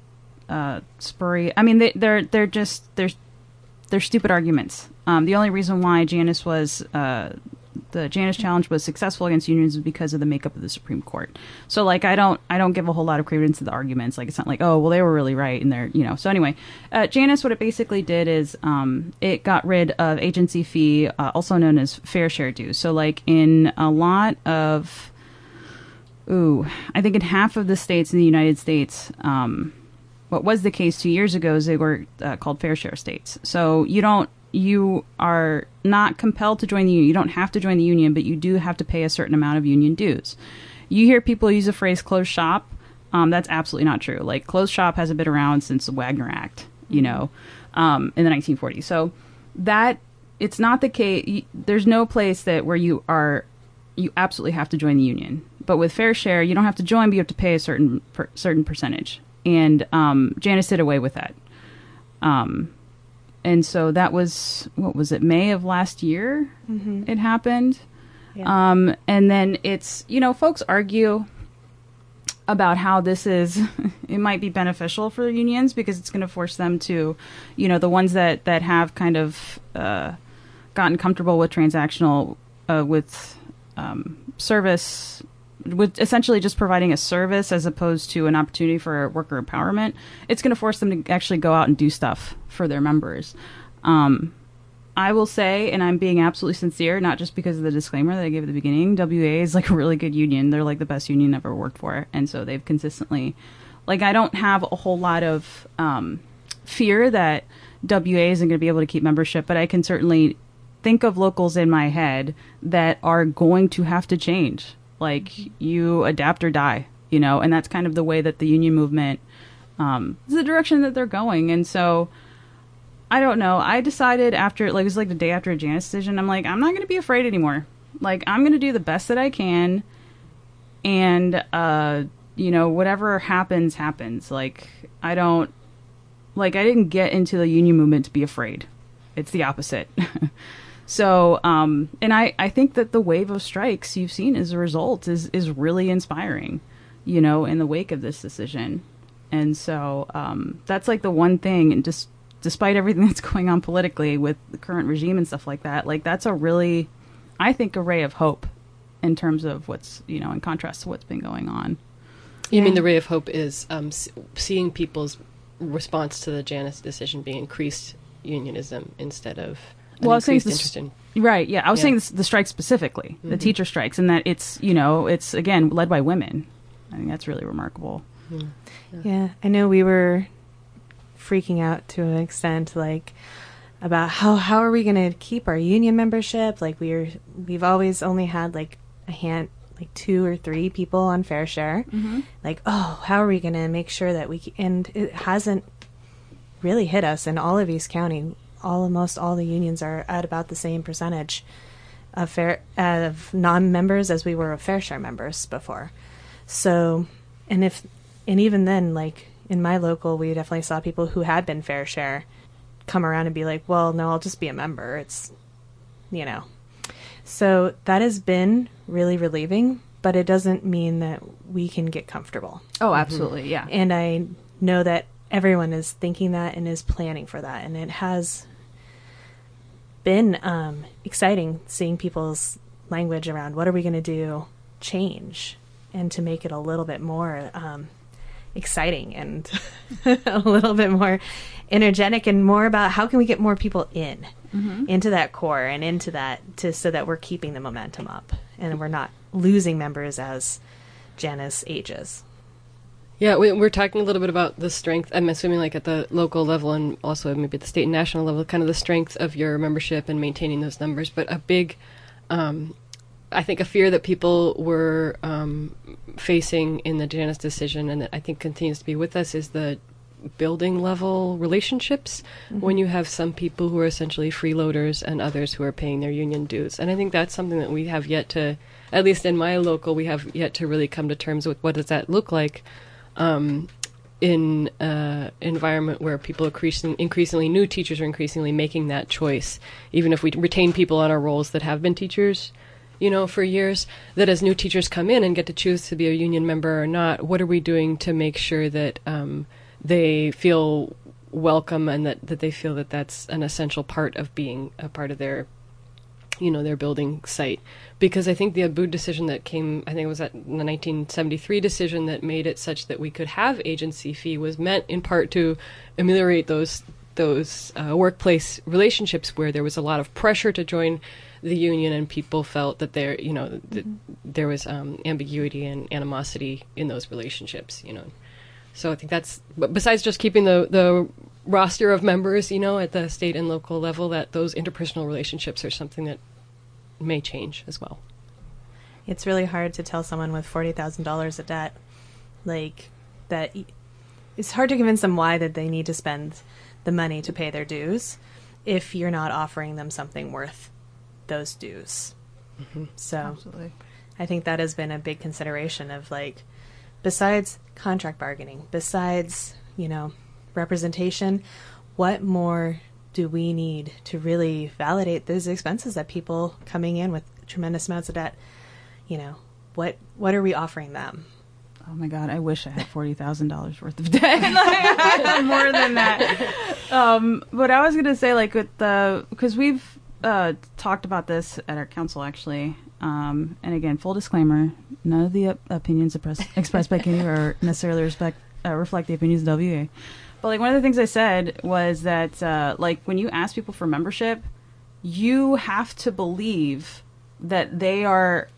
uh, spurious. I mean, they, they're they're just they're they're stupid arguments. Um, the only reason why Janus was uh, the Janus challenge was successful against unions because of the makeup of the Supreme Court. So, like, I don't, I don't give a whole lot of credence to the arguments. Like, it's not like, oh, well, they were really right, and they're, you know. So anyway, uh, Janus, what it basically did is, um, it got rid of agency fee, uh, also known as fair share dues. So, like, in a lot of, ooh, I think in half of the states in the United States, um, what was the case two years ago is they were uh, called fair share states. So you don't. You are not compelled to join the union. You don't have to join the union, but you do have to pay a certain amount of union dues. You hear people use the phrase closed shop. Um, that's absolutely not true. Like, closed shop hasn't been around since the Wagner Act, you know, um, in the nineteen forties. So that it's not the case. You, there's no place that where you are, you absolutely have to join the union. But with fair share, you don't have to join, but you have to pay a certain, per, certain percentage. And um, Janus did away with that. Um And so that was, what was it, May of last year mm-hmm. it happened. Yeah. Um, and then it's, you know, folks argue about how this is, it might be beneficial for unions because it's going to force them to, you know, the ones that, that have kind of uh, gotten comfortable with transactional, uh, with um, service, with essentially just providing a service as opposed to an opportunity for worker empowerment, it's going to force them to actually go out and do stuff for their members. Um, I will say, and I'm being absolutely sincere, not just because of the disclaimer that I gave at the beginning, W A is like a really good union. They're like the best union I've ever worked for. And so they've consistently, like, I don't have a whole lot of um, fear that W A isn't going to be able to keep membership, but I can certainly think of locals in my head that are going to have to change. Like, you adapt or die, you know, and that's kind of the way that the union movement um, is the direction that they're going. And so, I don't know. I decided after, like, it was like the day after a Janus decision, I'm like, I'm not going to be afraid anymore. Like, I'm going to do the best that I can. And, uh, you know, whatever happens, happens. Like, I don't, like, I didn't get into the union movement to be afraid. It's the opposite. So, um, and I, I think that the wave of strikes you've seen as a result is, is really inspiring, you know, in the wake of this decision. And so um, that's like the one thing, and just despite everything that's going on politically with the current regime and stuff like that, like that's a really, I think, a ray of hope in terms of what's, you know, in contrast to what's been going on. You yeah. mean the ray of hope is um, seeing people's response to the Janus decision being increased unionism instead of... Well, I was saying this, right, yeah. I was yeah. saying this, the strike specifically, mm-hmm. the teacher strikes, and that it's, you know, it's, again, led by women. I think that's really remarkable. Mm. Yeah. yeah, I know we were freaking out to an extent, like, about how how are we going to keep our union membership? Like we're we've always only had like a hand, like two or three people on Fair Share. Mm-hmm. Like, oh, how are we going to make sure that we can? And it hasn't really hit us in all of East County. Almost all the unions are at about the same percentage of fair of non-members as we were of Fair Share members before. So, and if and even then, like in my local, we definitely saw people who had been Fair Share come around and be like, well, no, I'll just be a member. It's, you know, so that has been really relieving, but it doesn't mean that we can get comfortable. Oh, absolutely. Mm-hmm. Yeah. And I know that everyone is thinking that and is planning for that. And it has been um, exciting seeing people's language around what are we going to do change and to make it a little bit more um, exciting and a little bit more energetic and more about how can we get more people in mm-hmm. into that core and into that to so that we're keeping the momentum up and we're not losing members as Janus ages. Yeah, we, we're talking a little bit about the strength, I'm assuming like at the local level and also maybe at the state and national level, kind of the strength of your membership and maintaining those numbers. But a big, um, I think a fear that people were um, facing in the Janus decision and that I think continues to be with us is the building level relationships mm-hmm. when you have some people who are essentially freeloaders and others who are paying their union dues. And I think that's something that we have yet to, at least in my local, we have yet to really come to terms with what does that look like um, in an uh, environment where people are increasing, increasingly, new teachers are increasingly making that choice, even if we retain people on our roles that have been teachers, you know, for years, that as new teachers come in and get to choose to be a union member or not, what are we doing to make sure that um, they feel welcome and that, that they feel that that's an essential part of being a part of their, you know, their building site. Because I think the Abood decision that came, I think it was at the nineteen seventy-three decision that made it such that we could have agency fee was meant in part to ameliorate those those uh, workplace relationships where there was a lot of pressure to join the union and people felt that there, you know, th- mm-hmm. there was um, ambiguity and animosity in those relationships, you know. So I think that's, besides just keeping the, the roster of members, you know, at the state and local level, that those interpersonal relationships are something that may change as well. It's really hard to tell someone with forty thousand dollars of debt, like, that it's hard to convince them why that they need to spend the money to pay their dues if you're not offering them something worth those dues. Mm-hmm. So absolutely. I think that has been a big consideration of, like, besides contract bargaining, besides, you know, representation, what more do we need to really validate those expenses that people coming in with tremendous amounts of debt, you know, what what are we offering them? Oh, my God, I wish I had forty thousand dollars worth of debt. Like, more than that. Um, but I was going to say, like, with the, because we've uh, talked about this at our council, actually. Um, and again, full disclaimer, none of the op- opinions express- expressed by Katie are necessarily respect, uh, reflect the opinions of W A. But like one of the things I said was that uh, like when you ask people for membership, you have to believe that they are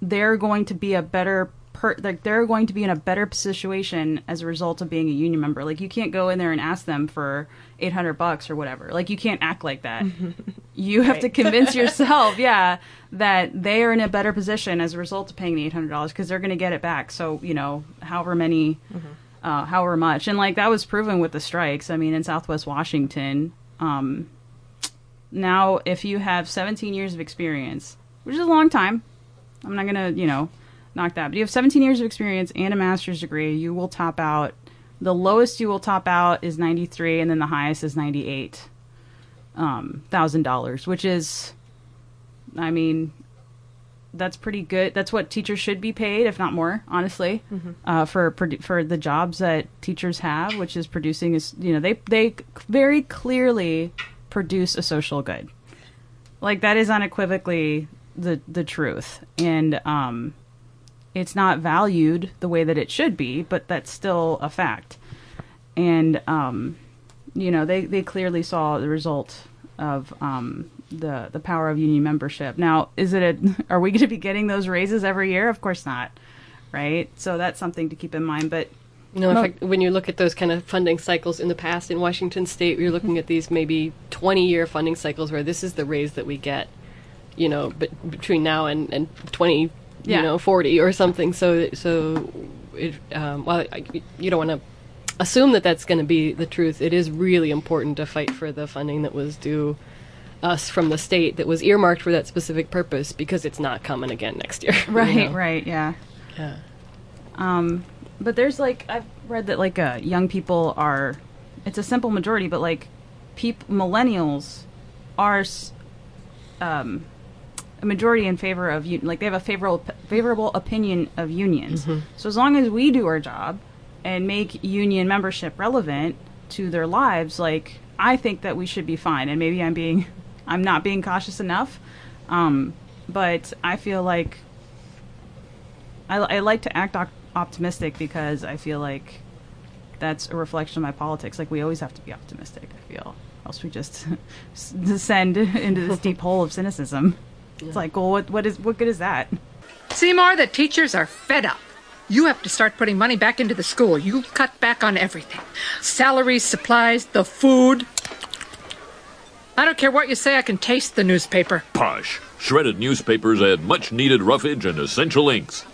they're going to be a better per- like they're going to be in a better situation as a result of being a union member. Like you can't go in there and ask them for eight hundred bucks or whatever. Like you can't act like that. You have right. to convince yourself, yeah, that they are in a better position as a result of paying the eight hundred dollars because they're going to get it back. So, you know, however many, mm-hmm. uh, however much. And, like, that was proven with the strikes. I mean, in Southwest Washington, um, now if you have seventeen years of experience, which is a long time, I'm not going to, you know, knock that. But you have seventeen years of experience and a master's degree, you will top out. The lowest you will top out is ninety-three, and then the highest is ninety-eight um, thousand dollars, which is, I mean, that's pretty good. That's what teachers should be paid, if not more, honestly, mm-hmm. uh, for for the jobs that teachers have, which is producing is you know they they very clearly produce a social good, like that is unequivocally the the truth, and um. It's not valued the way that it should be, but that's still a fact. And, um, you know, they, they clearly saw the result of um, the the power of union membership. Now, is it a, are we going to be getting those raises every year? Of course not, right? So that's something to keep in mind. But No, in Mo- fact, when you look at those kind of funding cycles in the past in Washington State, you're looking at these maybe twenty-year funding cycles where this is the raise that we get, you know, but between now and, and twenty, yeah. you know, forty or something. So, so it, um, well, I, you don't want to assume that that's going to be the truth. It is really important to fight for the funding that was due us from the state that was earmarked for that specific purpose, because it's not coming again next year. Right, you know? right, yeah. Yeah. Um, but there's, like, I've read that, like, uh, young people are, it's a simple majority, but, like, peop- millennials are um, a majority in favor of, un- like, they have a favorable favorable opinion of unions. Mm-hmm. So as long as we do our job and make union membership relevant to their lives, like, I think that we should be fine. And maybe I'm being, I'm not being cautious enough, um, but I feel like I, I like to act op- optimistic because I feel like that's a reflection of my politics. Like, we always have to be optimistic, I feel. Else we just descend into this deep hole of cynicism. Yeah. It's like, well, what, what is what good is that? Seymour, the teachers are fed up. You have to start putting money back into the school. You cut back on everything. Salaries, supplies, the food. I don't care what you say, I can taste the newspaper. Posh. Shredded newspapers add much-needed roughage and essential inks.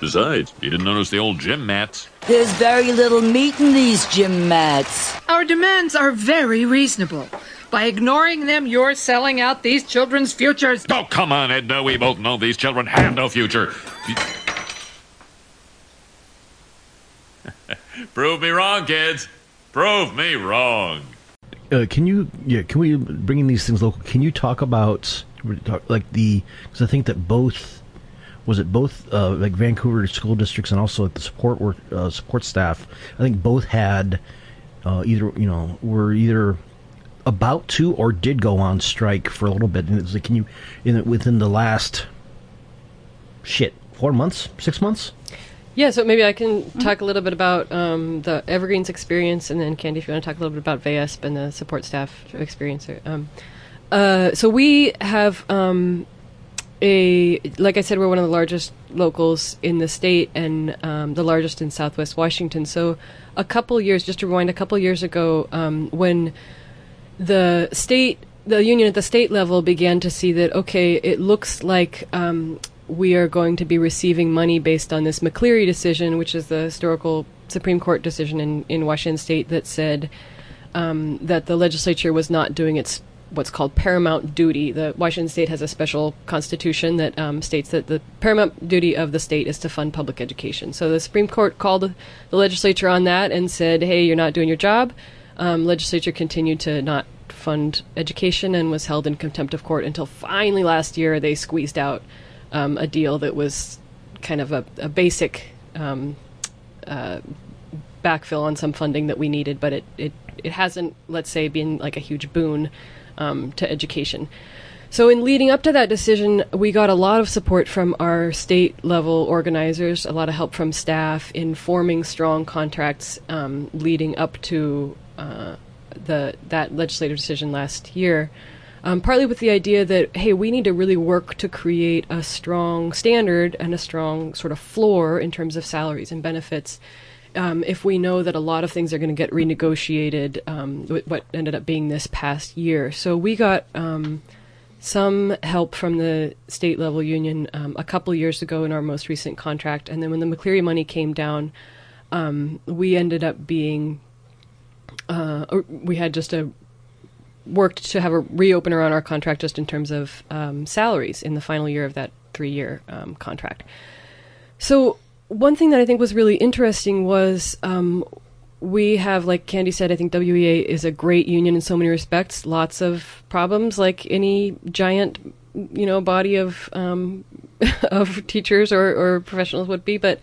Besides, you didn't notice the old gym mats. There's very little meat in these gym mats. Our demands are very reasonable. By ignoring them, you're selling out these children's futures. Oh, come on, Edna. We both know these children have no future. Prove me wrong, kids. Prove me wrong. Uh, can you, yeah, can we bring in these things local? Can you talk about, like, the, because I think that both, was it both, uh, like, Vancouver school districts and also the support work, uh, support staff, I think both had uh, either, you know, were either about to or did go on strike for a little bit. And it's like, can you, in, within the last, shit, four months, six months? Yeah, so maybe I can talk a little bit about um, the Evergreen's experience, and then, Candy, if you want to talk a little bit about V A S P and the support staff sure. experience. Um, uh, so we have um, a, like I said, we're one of the largest locals in the state, and um, the largest in Southwest Washington. So a couple years, just to rewind, a couple years ago, um, when the state, the union at the state level began to see that, okay, it looks like um, we are going to be receiving money based on this McCleary decision, which is the historical Supreme Court decision in, in Washington State that said um, that the legislature was not doing its what's called paramount duty. The Washington State has a special constitution that um, states that the paramount duty of the state is to fund public education. So the Supreme Court called the legislature on that and said, hey, you're not doing your job. Um, legislature continued to not fund education and was held in contempt of court until finally last year they squeezed out Um, a deal that was kind of a, a basic um, uh, backfill on some funding that we needed, but it, it, it hasn't, let's say, been like a huge boon um, to education. So in leading up to that decision, we got a lot of support from our state-level organizers, a lot of help from staff in forming strong contracts um, leading up to uh, the that legislative decision last year. Um, partly with the idea that, hey, we need to really work to create a strong standard and a strong sort of floor in terms of salaries and benefits. Um, if we know that a lot of things are going to get renegotiated, um, what ended up being this past year. So we got um, some help from the state level union um, a couple years ago in our most recent contract. And then when the McCleary money came down, um, we ended up being, uh, we had just a, worked to have a reopener on our contract just in terms of um, salaries in the final year of that three-year um, contract. So one thing that I think was really interesting was um, we have, like Candy said, I think W E A is a great union in so many respects, lots of problems like any giant, you know, body of um, of teachers or, or professionals would be, but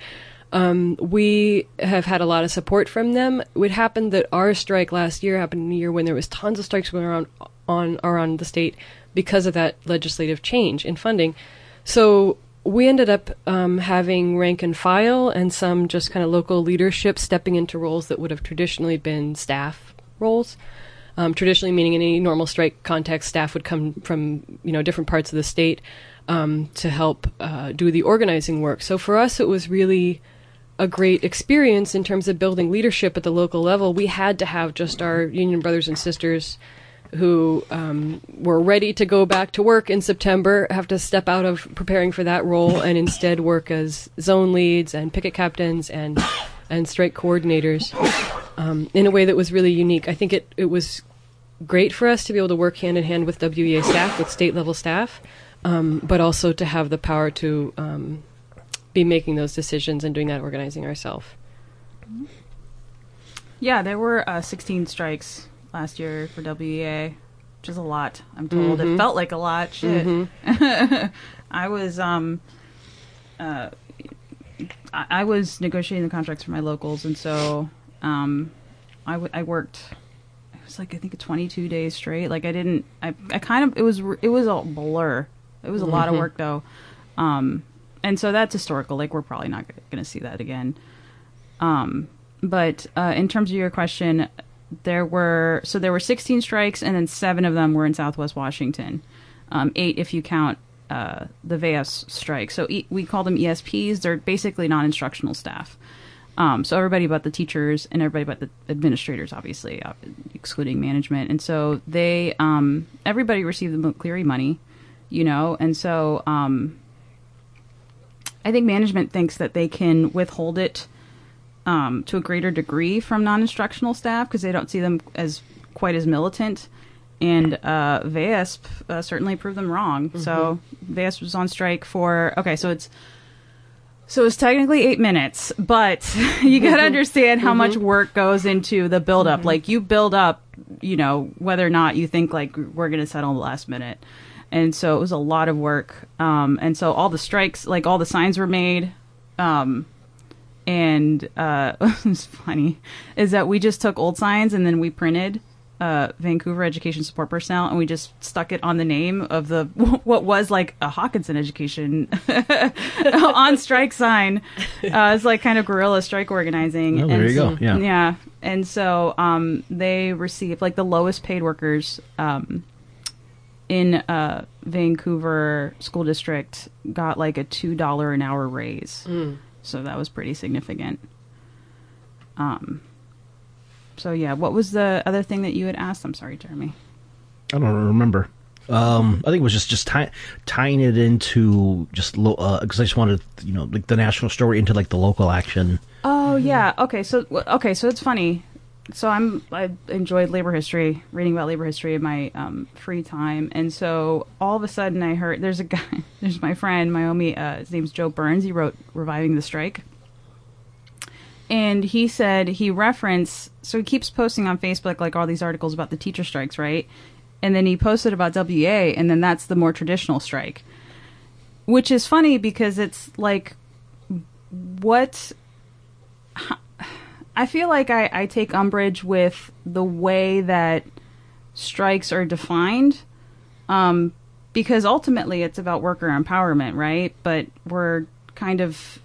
Um, we have had a lot of support from them. It happened that our strike last year happened in a year when there was tons of strikes going around on around the state because of that legislative change in funding. So we ended up um, having rank and file and some just kind of local leadership stepping into roles that would have traditionally been staff roles. Um, traditionally, meaning in any normal strike context, staff would come from, you know, different parts of the state um, to help uh, do the organizing work. So for us, it was really a great experience in terms of building leadership at the local level, we had to have just our union brothers and sisters who um, were ready to go back to work in September have to step out of preparing for that role and instead work as zone leads and picket captains and and strike coordinators um, in a way that was really unique. I think it, it was great for us to be able to work hand-in-hand with W E A staff, with state-level staff, um, but also to have the power to um, be making those decisions and doing that organizing ourselves. Yeah, there were uh, sixteen strikes last year for W E A, which is a lot, I'm told. Mm-hmm. It felt like a lot. Shit. Mm-hmm. I was um, uh, I-, I was negotiating the contracts for my locals, and so um, I, w- I worked. It was like I think twenty-two days straight. Like I didn't. I I kind of it was it was a blur. It was a mm-hmm. lot of work though, um, and so that's historical. Like we're probably not going to see that again. Um, but uh, in terms of your question. There were so there were sixteen strikes, and then seven of them were in Southwest Washington, um, eight if you count uh, the V A S strike. So e- we call them E S Ps. They're basically non-instructional staff. Um, so everybody but the teachers and everybody but the administrators, obviously, uh, excluding management. And so they um, everybody received the McCleary money, you know. And so um, I think management thinks that they can withhold it. Um, to a greater degree from non-instructional staff because they don't see them as quite as militant. And uh, V A S P uh, certainly proved them wrong. Mm-hmm. So V A S P was on strike for, okay, so it's so it's technically eight minutes, but you got to understand how mm-hmm. much work goes into the buildup. Mm-hmm. Like you build up, you know, whether or not you think like we're going to settle in the last minute. And so it was a lot of work. Um, and so all the strikes, like all the signs were made. Um And uh, it's funny is that we just took old signs and then we printed uh, Vancouver Education Support Personnel and we just stuck it on the name of the what was like a Hawkinson Education on strike sign. Uh, it's like kind of guerrilla strike organizing. Oh, there and you so, go. Yeah. Yeah. And so um, they received like the lowest paid workers um, in uh, Vancouver school district got like a two dollar an hour raise. Mm. So that was pretty significant. Um, so, yeah. What was the other thing that you had asked? I'm sorry, Jeremy. I don't remember. Um, I think it was just, just tie, tying it into just lo- uh, because I just wanted, you know, like the national story into like the local action. Oh, mm-hmm. yeah. Okay. So, okay. So it's funny. So I'm I enjoyed labor history, reading about labor history in my um, free time, and so all of a sudden I heard there's a guy, there's my friend, my homie, uh, his name's Joe Burns. He wrote "Reviving the Strike," and he said he referenced. So he keeps posting on Facebook like all these articles about the teacher strikes, right? And then he posted about W E A, and then that's the more traditional strike, which is funny because it's like what. I feel like I, I take umbrage with the way that strikes are defined, um, because ultimately it's about worker empowerment, right? But we're kind of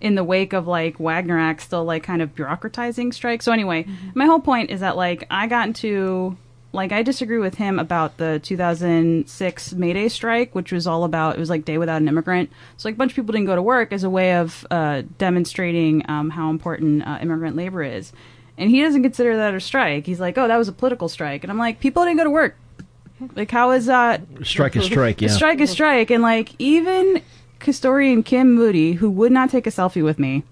in the wake of like Wagner Act still like kind of bureaucratizing strikes. So anyway, mm-hmm. my whole point is that like I got into like I disagree with him about the two thousand six May Day strike, which was all about it was like day without an immigrant. So like a bunch of people didn't go to work as a way of uh, demonstrating um, how important uh, immigrant labor is. And he doesn't consider that a strike. He's like, oh, that was a political strike. And I'm like, people didn't go to work. Like, how is that? Strike is strike, yeah. Strike is strike. And like even historian Kim Moody, who would not take a selfie with me.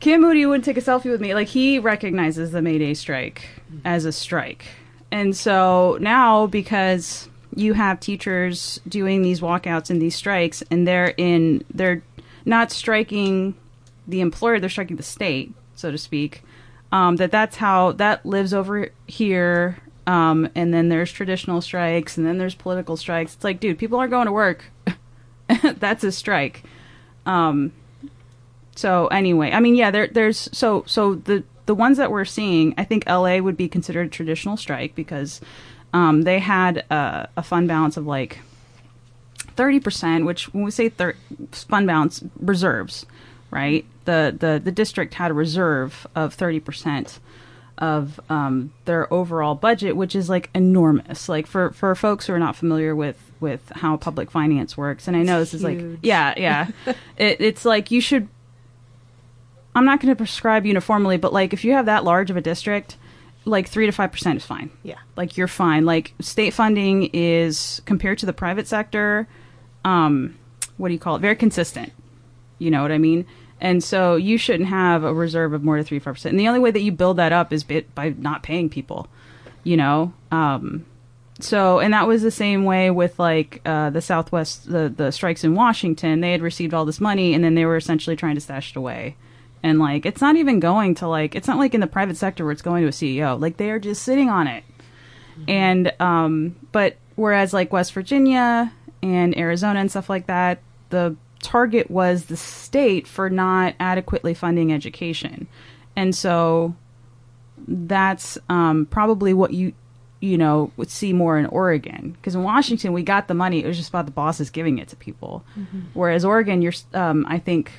Kim Moody would take a selfie with me. Like, he recognizes the May Day strike as a strike. And so now, because you have teachers doing these walkouts and these strikes, and they're in, they're not striking the employer, they're striking the state, so to speak, um, that that's how that lives over here. Um, and then there's traditional strikes, and then there's political strikes. It's like, dude, people aren't going to work. That's a strike. Um, So anyway, I mean, yeah, there, there's so so the, the ones that we're seeing, I think L A would be considered a traditional strike because um, they had a, a fund balance of like thirty percent, which when we say thir- fund balance, reserves, right? The, the, the district had a reserve of thirty percent of um, their overall budget, which is like enormous. Like for, for folks who are not familiar with with how public finance works. And I know this is huge. like, yeah, yeah. it, it's like you should, I'm not going to prescribe uniformly, but like if you have that large of a district, like three to five percent is fine. Yeah. Like you're fine. Like state funding is, compared to the private sector, um, what do you call it? Very consistent. You know what I mean? And so you shouldn't have a reserve of more than three, five percent. And the only way that you build that up is bit by not paying people, you know? Um, so, and that was the same way with like uh, the Southwest, the, the strikes in Washington. They had received all this money and then they were essentially trying to stash it away. And like, it's not even going to like, it's not like in the private sector where it's going to a C E O. Like they are just sitting on it. Mm-hmm. And, um, but whereas like West Virginia and Arizona and stuff like that, the target was the state for not adequately funding education. And so that's um, probably what you, you know, would see more in Oregon. Because in Washington, we got the money. It was just about the bosses giving it to people. Mm-hmm. Whereas Oregon, you're, um, I think,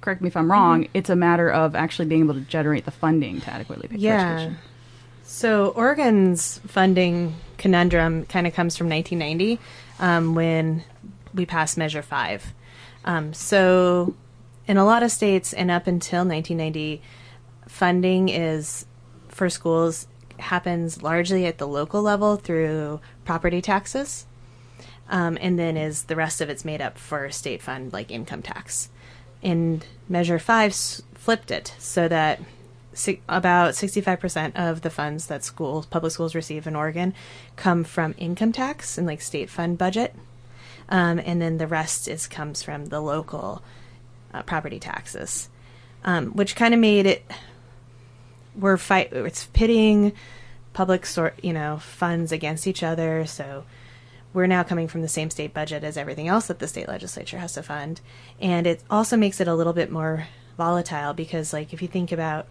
correct me if I'm wrong, mm-hmm. it's a matter of actually being able to generate the funding to adequately pay yeah. for education. So Oregon's funding conundrum kind of comes from nineteen ninety um, when we passed Measure five. Um, so in a lot of states and up until nineteen ninety, funding is for schools happens largely at the local level through property taxes. Um, and then is the rest of it's made up for state fund like income tax. And Measure five s- flipped it so that si- about sixty-five percent of the funds that schools, public schools receive in Oregon come from income tax and like state fund budget. Um, and then the rest is comes from the local uh, property taxes, um, which kind of made it we're fight. It's pitting public sort you know funds against each other. So we're now coming from the same state budget as everything else that the state legislature has to fund, and it also makes it a little bit more volatile because, like, if you think about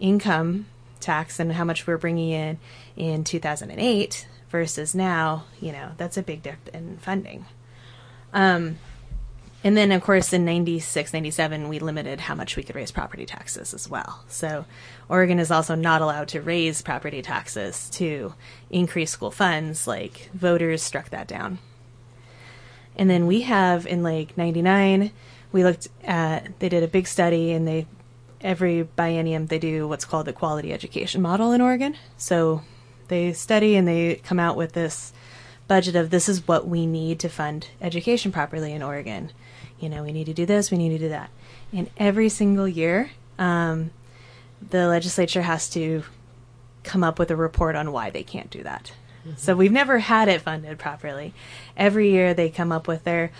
income tax and how much we're bringing in in two thousand eight versus now, you know that's a big dip in funding. Um, and then, of course, in ninety-six, ninety-seven, we limited how much we could raise property taxes as well. So Oregon is also not allowed to raise property taxes to increase school funds. Like, voters struck that down. And then we have, in, like, ninety-nine, we looked at, they did a big study, and they, every biennium, they do what's called the Quality Education Model in Oregon. So they study, and they come out with this budget of this is what we need to fund education properly in Oregon. You know, we need to do this, we need to do that. And every single year, um, the legislature has to come up with a report on why they can't do that. Mm-hmm. So we've never had it funded properly. Every year they come up with their,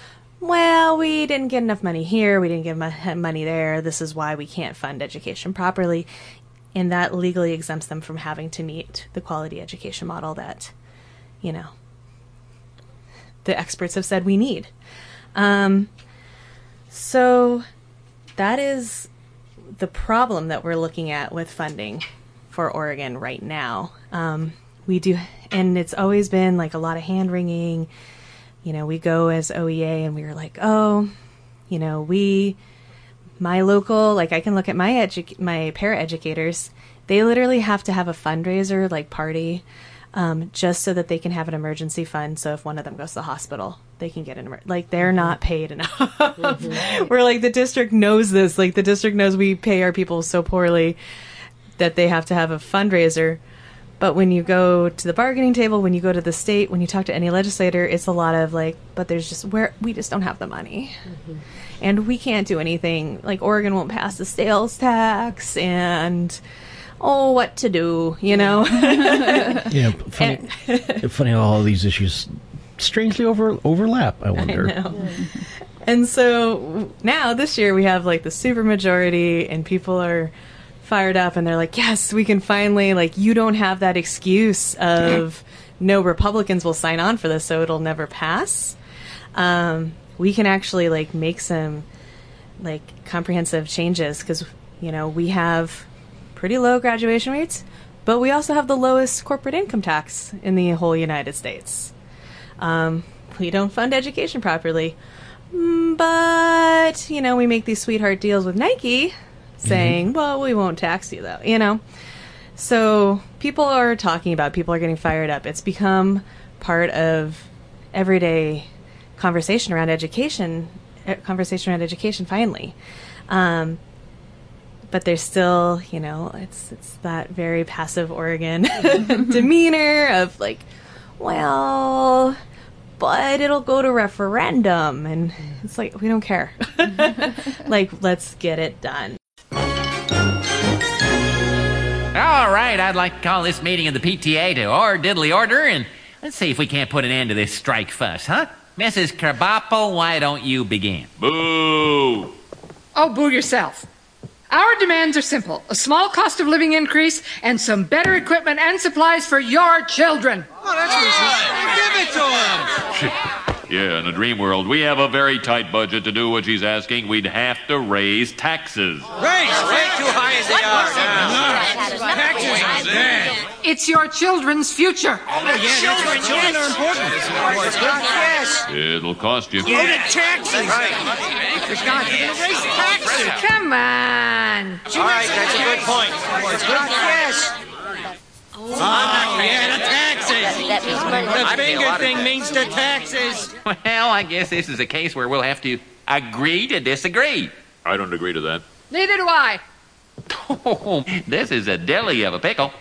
well, we didn't get enough money here, we didn't get mo- money there, this is why we can't fund education properly. And that legally exempts them from having to meet the Quality Education Model that, you know, the experts have said we need. Um, so that is the problem that we're looking at with funding for Oregon right now. Um, we do, and it's always been like a lot of hand wringing. You know, we go as O E A and we were like, oh, you know, we, my local, like I can look at my edu- my paraeducators. They literally have to have a fundraiser like party Um, just so that they can have an emergency fund. So if one of them goes to the hospital, they can get an emer- like they're not paid enough. Mm-hmm. We're like, the district knows this. Like the district knows we pay our people so poorly that they have to have a fundraiser. But when you go to the bargaining table, when you go to the state, when you talk to any legislator, it's a lot of like, but there's just where we just don't have the money, mm-hmm. and we can't do anything. Like Oregon won't pass the sales tax, and oh, what to do, you know? yeah, funny, funny how all these issues strangely over, overlap, I wonder. I know. And so now this year we have like the supermajority and people are fired up and they're like, yes, we can finally, like you don't have that excuse of no Republicans will sign on for this, so it'll never pass. Um, we can actually like make some like comprehensive changes because, you know, we have pretty low graduation rates, but we also have the lowest corporate income tax in the whole United States. Um, we don't fund education properly, but, you know, we make these sweetheart deals with Nike saying, mm-hmm. well, we won't tax you, though, you know. So people are talking about, people are getting fired up. It's become part of everyday conversation around education, conversation around education finally. Um, but there's still, you know, it's it's that very passive Oregon demeanor of like, well, but it'll go to referendum. And it's like, we don't care. Like, let's get it done. All right, I'd like to call this meeting of the P T A to or diddly order, and let's see if we can't put an end to this strike fuss, huh? Missus Krabappel, why don't you begin? Boo! Oh, boo yourself. Our demands are simple. A small cost of living increase and some better equipment and supplies for your children. Oh, that's reasonable. Give it to them. Yeah, in a dream world, we have a very tight budget to do what she's asking. We'd have to raise taxes. Raise! Raise too high as they are. Taxes! It's your children's future. Oh, yeah, children, children, children are important. Yes. It'll cost you. Go to taxes. Raise taxes. Come on. All right, that's a good point. It's good cash. Oh, yeah, the taxes. That, that the finger thing means the taxes. Well, I guess this is a case where we'll have to agree to disagree. I don't agree to that. Neither do I. Oh, this is a deli of a pickle.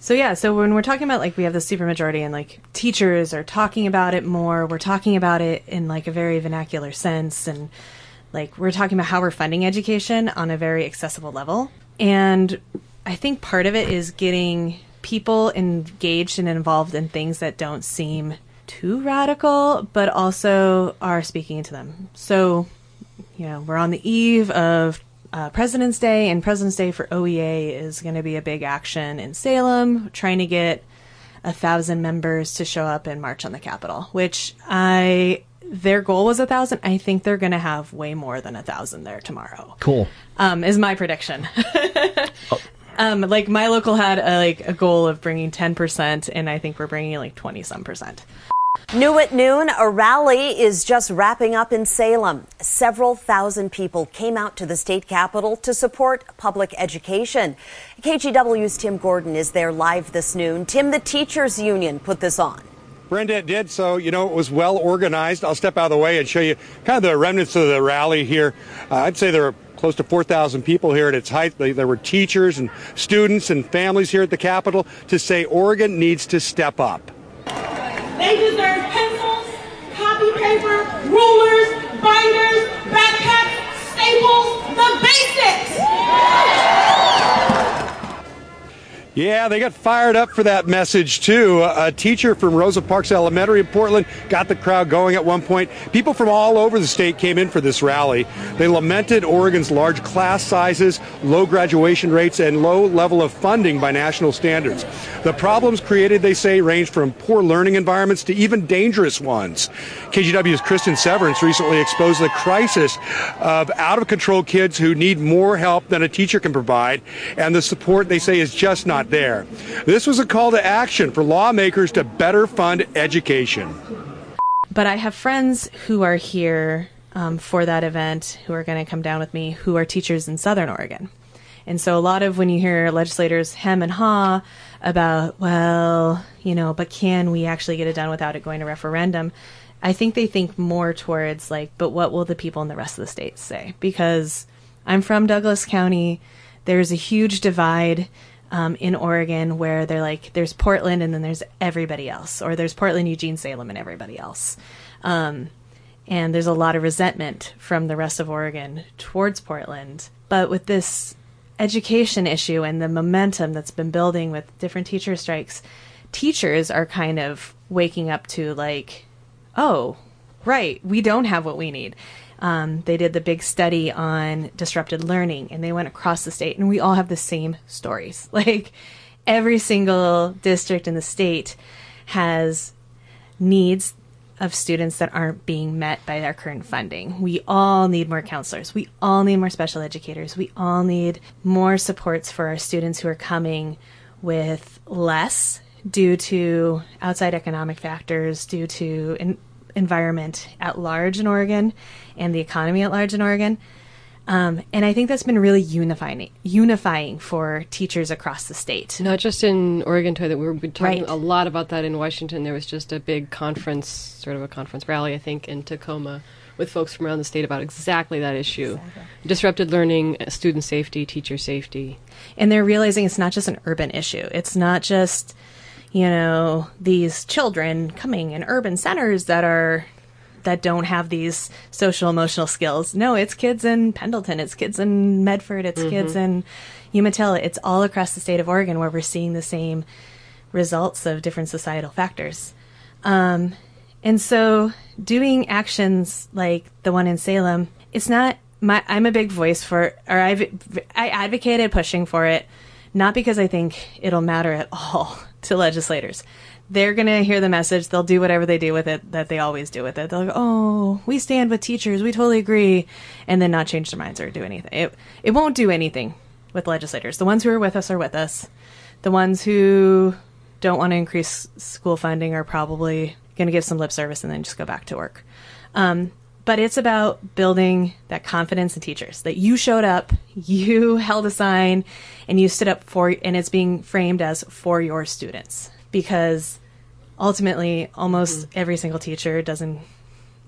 So yeah, so when we're talking about, like, we have the supermajority and, like, teachers are talking about it more, we're talking about it in, like, a very vernacular sense, and, like, we're talking about how we're funding education on a very accessible level. And I think part of it is getting people engaged and involved in things that don't seem too radical, but also are speaking to them. So, you know, we're on the eve of Uh, President's Day, and President's Day for O E A is going to be a big action in Salem, trying to get a thousand members to show up and march on the Capitol, which I, their goal was a thousand. I think they're going to have way more than a thousand there tomorrow. Cool. Um, is my prediction. Oh. Um, like my local had a, like a goal of bringing ten percent, and I think we're bringing like twenty some percent. New at noon, a rally is just wrapping up in Salem. Several thousand people came out to the state capitol to support public education. K G W's Tim Gordon is there live this noon. Tim, the Teachers Union put this on. Brenda did so. You know, it was well organized. I'll step out of the way and show you kind of the remnants of the rally here. Uh, I'd say there are close to four thousand people here at its height. There were teachers and students and families here at the Capitol to say Oregon needs to step up. They deserve pencils, copy paper, rulers, binders, backpacks, staples, the basics! Yeah, they got fired up for that message, too. A teacher from Rosa Parks Elementary in Portland got the crowd going at one point. People from all over the state came in for this rally. They lamented Oregon's large class sizes, low graduation rates, and low level of funding by national standards. The problems created, they say, range from poor learning environments to even dangerous ones. K G W's Kristen Severance recently exposed the crisis of out-of-control kids who need more help than a teacher can provide, and the support, they say, is just not there. This was a call to action for lawmakers to better fund education. But I have friends who are here um, for that event who are going to come down with me who are teachers in Southern Oregon. And so a lot of when you hear legislators hem and haw about, well, you know, but can we actually get it done without it going to referendum? I think they think more towards like, but what will the people in the rest of the state say? Because I'm from Douglas County. There's a huge divide um, in Oregon where they're like, there's Portland and then there's everybody else, or there's Portland, Eugene, Salem, and everybody else. Um, and there's a lot of resentment from the rest of Oregon towards Portland. But with this education issue and the momentum that's been building with different teacher strikes, teachers are kind of waking up to like, oh, right, we don't have what we need. Um, they did the big study on disrupted learning, and they went across the state, and we all have the same stories. Like every single district in the state has needs of students that aren't being met by our current funding. We all need more counselors. We all need more special educators. We all need more supports for our students who are coming with less due to outside economic factors, due to an environment at large in Oregon and the economy at large in Oregon. Um, and I think that's been really unifying, unifying for teachers across the state. Not just in Oregon, that we were talking right. a lot about that in Washington. There was just a big conference, sort of a conference rally, I think, in Tacoma with folks from around the state about exactly that issue. Exactly. Disrupted learning, student safety, teacher safety. And they're realizing it's not just an urban issue. It's not just, you know, these children coming in urban centers that are... that don't have these social emotional skills. No, it's kids in Pendleton, it's kids in Medford, it's mm-hmm. kids in Umatilla. It's all across the state of Oregon where we're seeing the same results of different societal factors. Um, and so doing actions like the one in Salem, it's not my, I'm a big voice for, or I've, I advocated pushing for it, not because I think it'll matter at all to legislators. They're going to hear the message. They'll do whatever they do with it that they always do with it. They'll go, oh, we stand with teachers. We totally agree. And then not change their minds or do anything. It, it won't do anything with legislators. The ones who are with us are with us. The ones who don't want to increase school funding are probably going to give some lip service and then just go back to work. Um, but it's about building that confidence in teachers, that you showed up, you held a sign, and you stood up for, and it's being framed as for your students. Because ultimately, almost mm-hmm. every single teacher doesn't,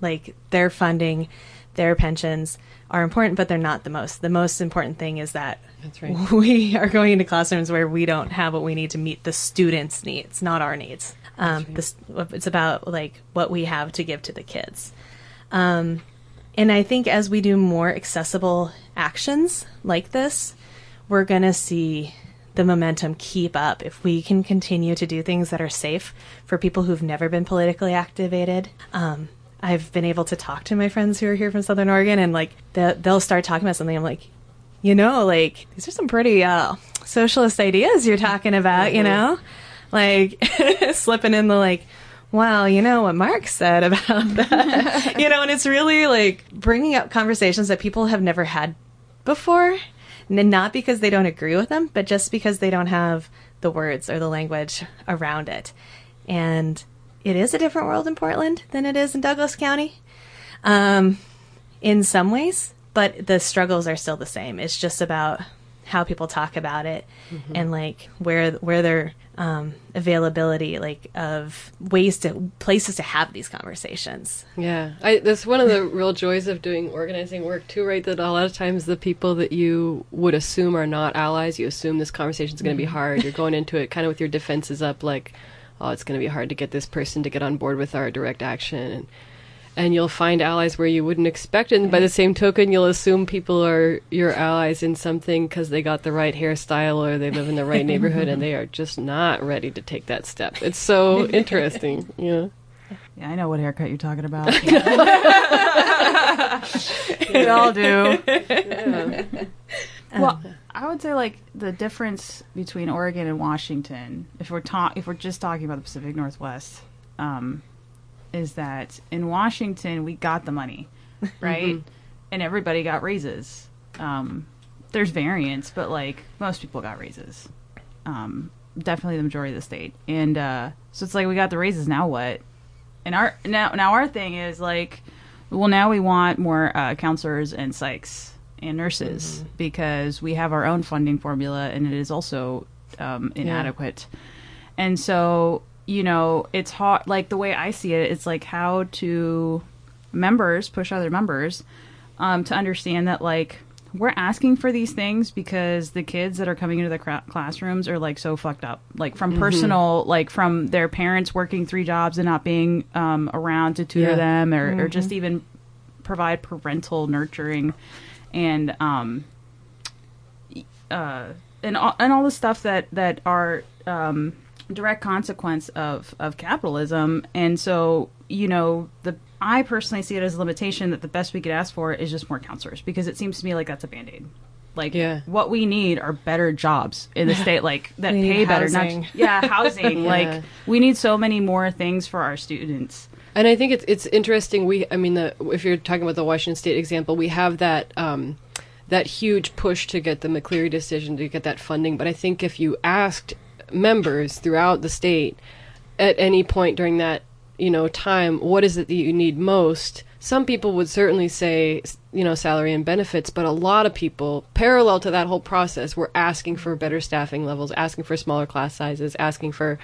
like, their funding, their pensions are important, but they're not the most. The most important thing is that That's right. we are going into classrooms where we don't have what we need to meet the students' needs, not our needs. Um, right. this, it's about, like, what we have to give to the kids. Um, and I think as we do more accessible actions like this, we're going to see... the momentum keep up if we can continue to do things that are safe for people who've never been politically activated. Um, I've been able to talk to my friends who are here from Southern Oregon, and like the, they'll start talking about something. I'm like, you know, like these are some pretty uh, socialist ideas you're talking about, you know, like slipping in the like, wow, you know what Mark said about that, you know, and it's really like bringing up conversations that people have never had before. And not because they don't agree with them, but just because they don't have the words or the language around it. And it is a different world in Portland than it is in Douglas County, um, in some ways, but the struggles are still the same. It's just about how people talk about it mm-hmm. and like where where their um, availability, like of ways to places to have these conversations. Yeah, I, that's one of the real joys of doing organizing work too, right? That a lot of times the people that you would assume are not allies, you assume this conversation is going to be hard. You're going into it kind of with your defenses up, like, oh, it's going to be hard to get this person to get on board with our direct action. And, And you'll find allies where you wouldn't expect it. And by the same token, you'll assume people are your allies in something because they got the right hairstyle or they live in the right neighborhood and they are just not ready to take that step. It's so interesting. Yeah. Yeah, I know what haircut you're talking about. We all do. Yeah. Well, I would say like the difference between Oregon and Washington, if we're ta- if we're just talking about the Pacific Northwest, um, is that in Washington, we got the money, right? Mm-hmm. And everybody got raises. Um, there's variance, but, like, most people got raises. Um, definitely the majority of the state. And uh, so it's like, we got the raises, now what? And our now now our thing is, like, well, now we want more uh, counselors and psychs and nurses mm-hmm. because we have our own funding formula, and it is also um, inadequate. Yeah. And so... you know, it's hard, like the way I see it, it's like how to members push other members um, to understand that, like, we're asking for these things because the kids that are coming into the cra- classrooms are, like, so fucked up. Like, from mm-hmm. personal, like, from their parents working three jobs and not being um, around to tutor yeah. them or, mm-hmm. or just even provide parental nurturing and, um, uh, and, all, and all the stuff that, that are... Um, direct consequence of, of capitalism. And so, you know, the I personally see it as a limitation that the best we could ask for is just more counselors, because it seems to me like that's a Band-Aid. Like, yeah. what we need are better jobs in the state, like, that pay better. Housing. Not, yeah, housing. yeah. Like, we need so many more things for our students. And I think it's it's interesting. We, I mean, the, if you're talking about the Washington State example, we have that... Um, that huge push to get the McCleary decision, to get that funding. But I think if you asked members throughout the state at any point during that, you know, time, what is it that you need most, some people would certainly say, you know, salary and benefits, but a lot of people, parallel to that whole process, were asking for better staffing levels, asking for smaller class sizes, asking for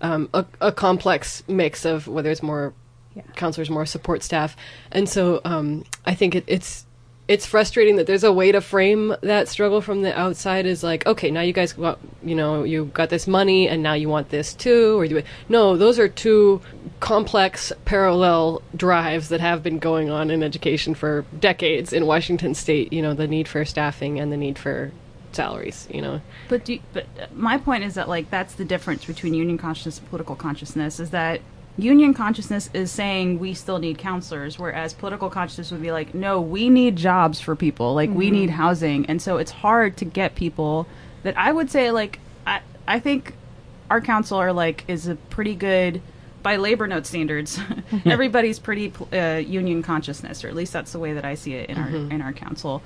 um, a, a complex mix of whether it's more yeah. counselors, more support staff. And so um, I think it, it's it's frustrating that there's a way to frame that struggle from the outside is like, okay, now you guys got, you know, you got this money and now you want this too, or do it. No, those are two complex parallel drives that have been going on in education for decades in Washington state, you know, the need for staffing and the need for salaries, you know. But do you, but my point is that, like, that's the difference between union consciousness and political consciousness, is that union consciousness is saying we still need counselors, whereas political consciousness would be like, no, we need jobs for people, like mm-hmm. we need housing. And so it's hard to get people that I would say, like, I, I think our counselor, like, is a pretty good, by Labor Notes standards, everybody's pretty uh, union consciousness, or at least that's the way that I see it in mm-hmm. our in our council.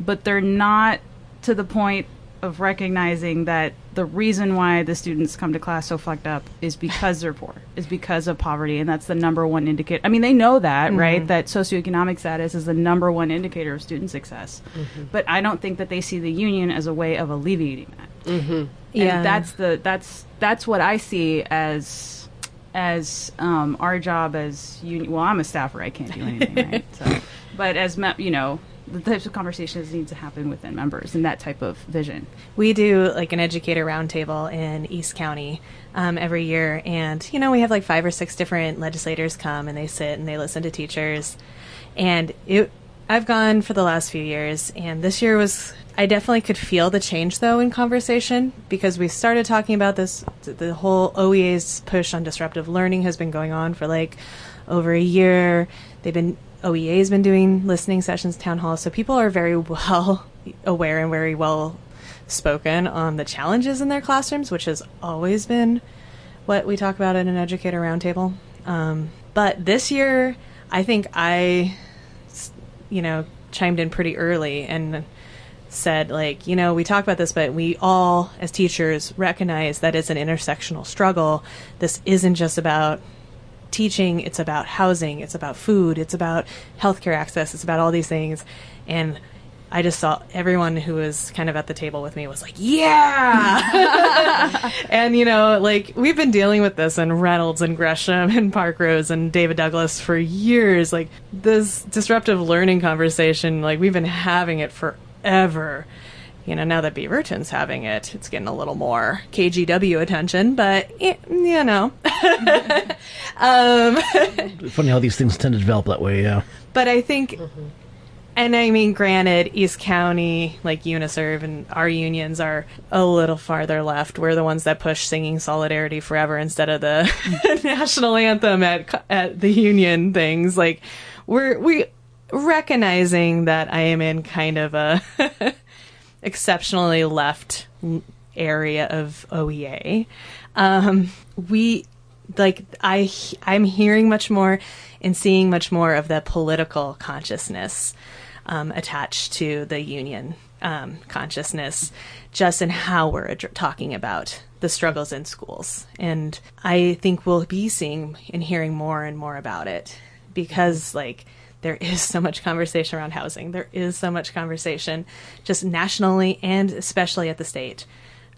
But they're not to the point of recognizing that the reason why the students come to class so fucked up is because they're poor, is because of poverty, and that's the number one indicator. I mean, they know that, mm-hmm. right? That socioeconomic status is the number one indicator of student success. Mm-hmm. But I don't think that they see the union as a way of alleviating that. Mm-hmm. Yeah. And that's the that's that's what I see as as um, our job as union. Well, I'm a staffer; I can't do anything, right? So, but as me- you know. the types of conversations that need to happen within members and that type of vision. We do like an educator roundtable in East County um, every year. And, you know, we have like five or six different legislators come and they sit and they listen to teachers. And it, I've gone for the last few years. And this year was, I definitely could feel the change, though, in conversation, because we started talking about this. The whole O E A's push on disruptive learning has been going on for like over a year. They've been O E A has been doing listening sessions, town halls, so people are very well aware and very well spoken on the challenges in their classrooms, which has always been what we talk about in an educator roundtable. Um, but this year, I think I, you know, chimed in pretty early and said, like, you know, we talk about this, but we all, as teachers, recognize that it's an intersectional struggle. This isn't just about teaching, it's about housing, it's about food, it's about healthcare access, it's about all these things. And I just saw everyone who was kind of at the table with me was like, yeah. And, you know, like, we've been dealing with this in Reynolds and Gresham and Park Rose and David Douglas for years. Like, this disruptive learning conversation, like, we've been having it forever. You know, now that Beaverton's having it, it's getting a little more K G W attention, but, eh, you know. um, Funny how these things tend to develop that way, yeah. But I think, mm-hmm. and I mean, granted, East County, like UNISERV, and our unions are a little farther left. We're the ones that push singing Solidarity Forever instead of the national anthem at at the union things. Like, we're we recognizing that I am in kind of a... exceptionally left area of O E A. Um, we like I I'm hearing much more and seeing much more of the political consciousness um, attached to the union um, consciousness, just in how we're ad- talking about the struggles in schools. And I think we'll be seeing and hearing more and more about it, because like. There is so much conversation around housing. There is so much conversation just nationally and especially at the state.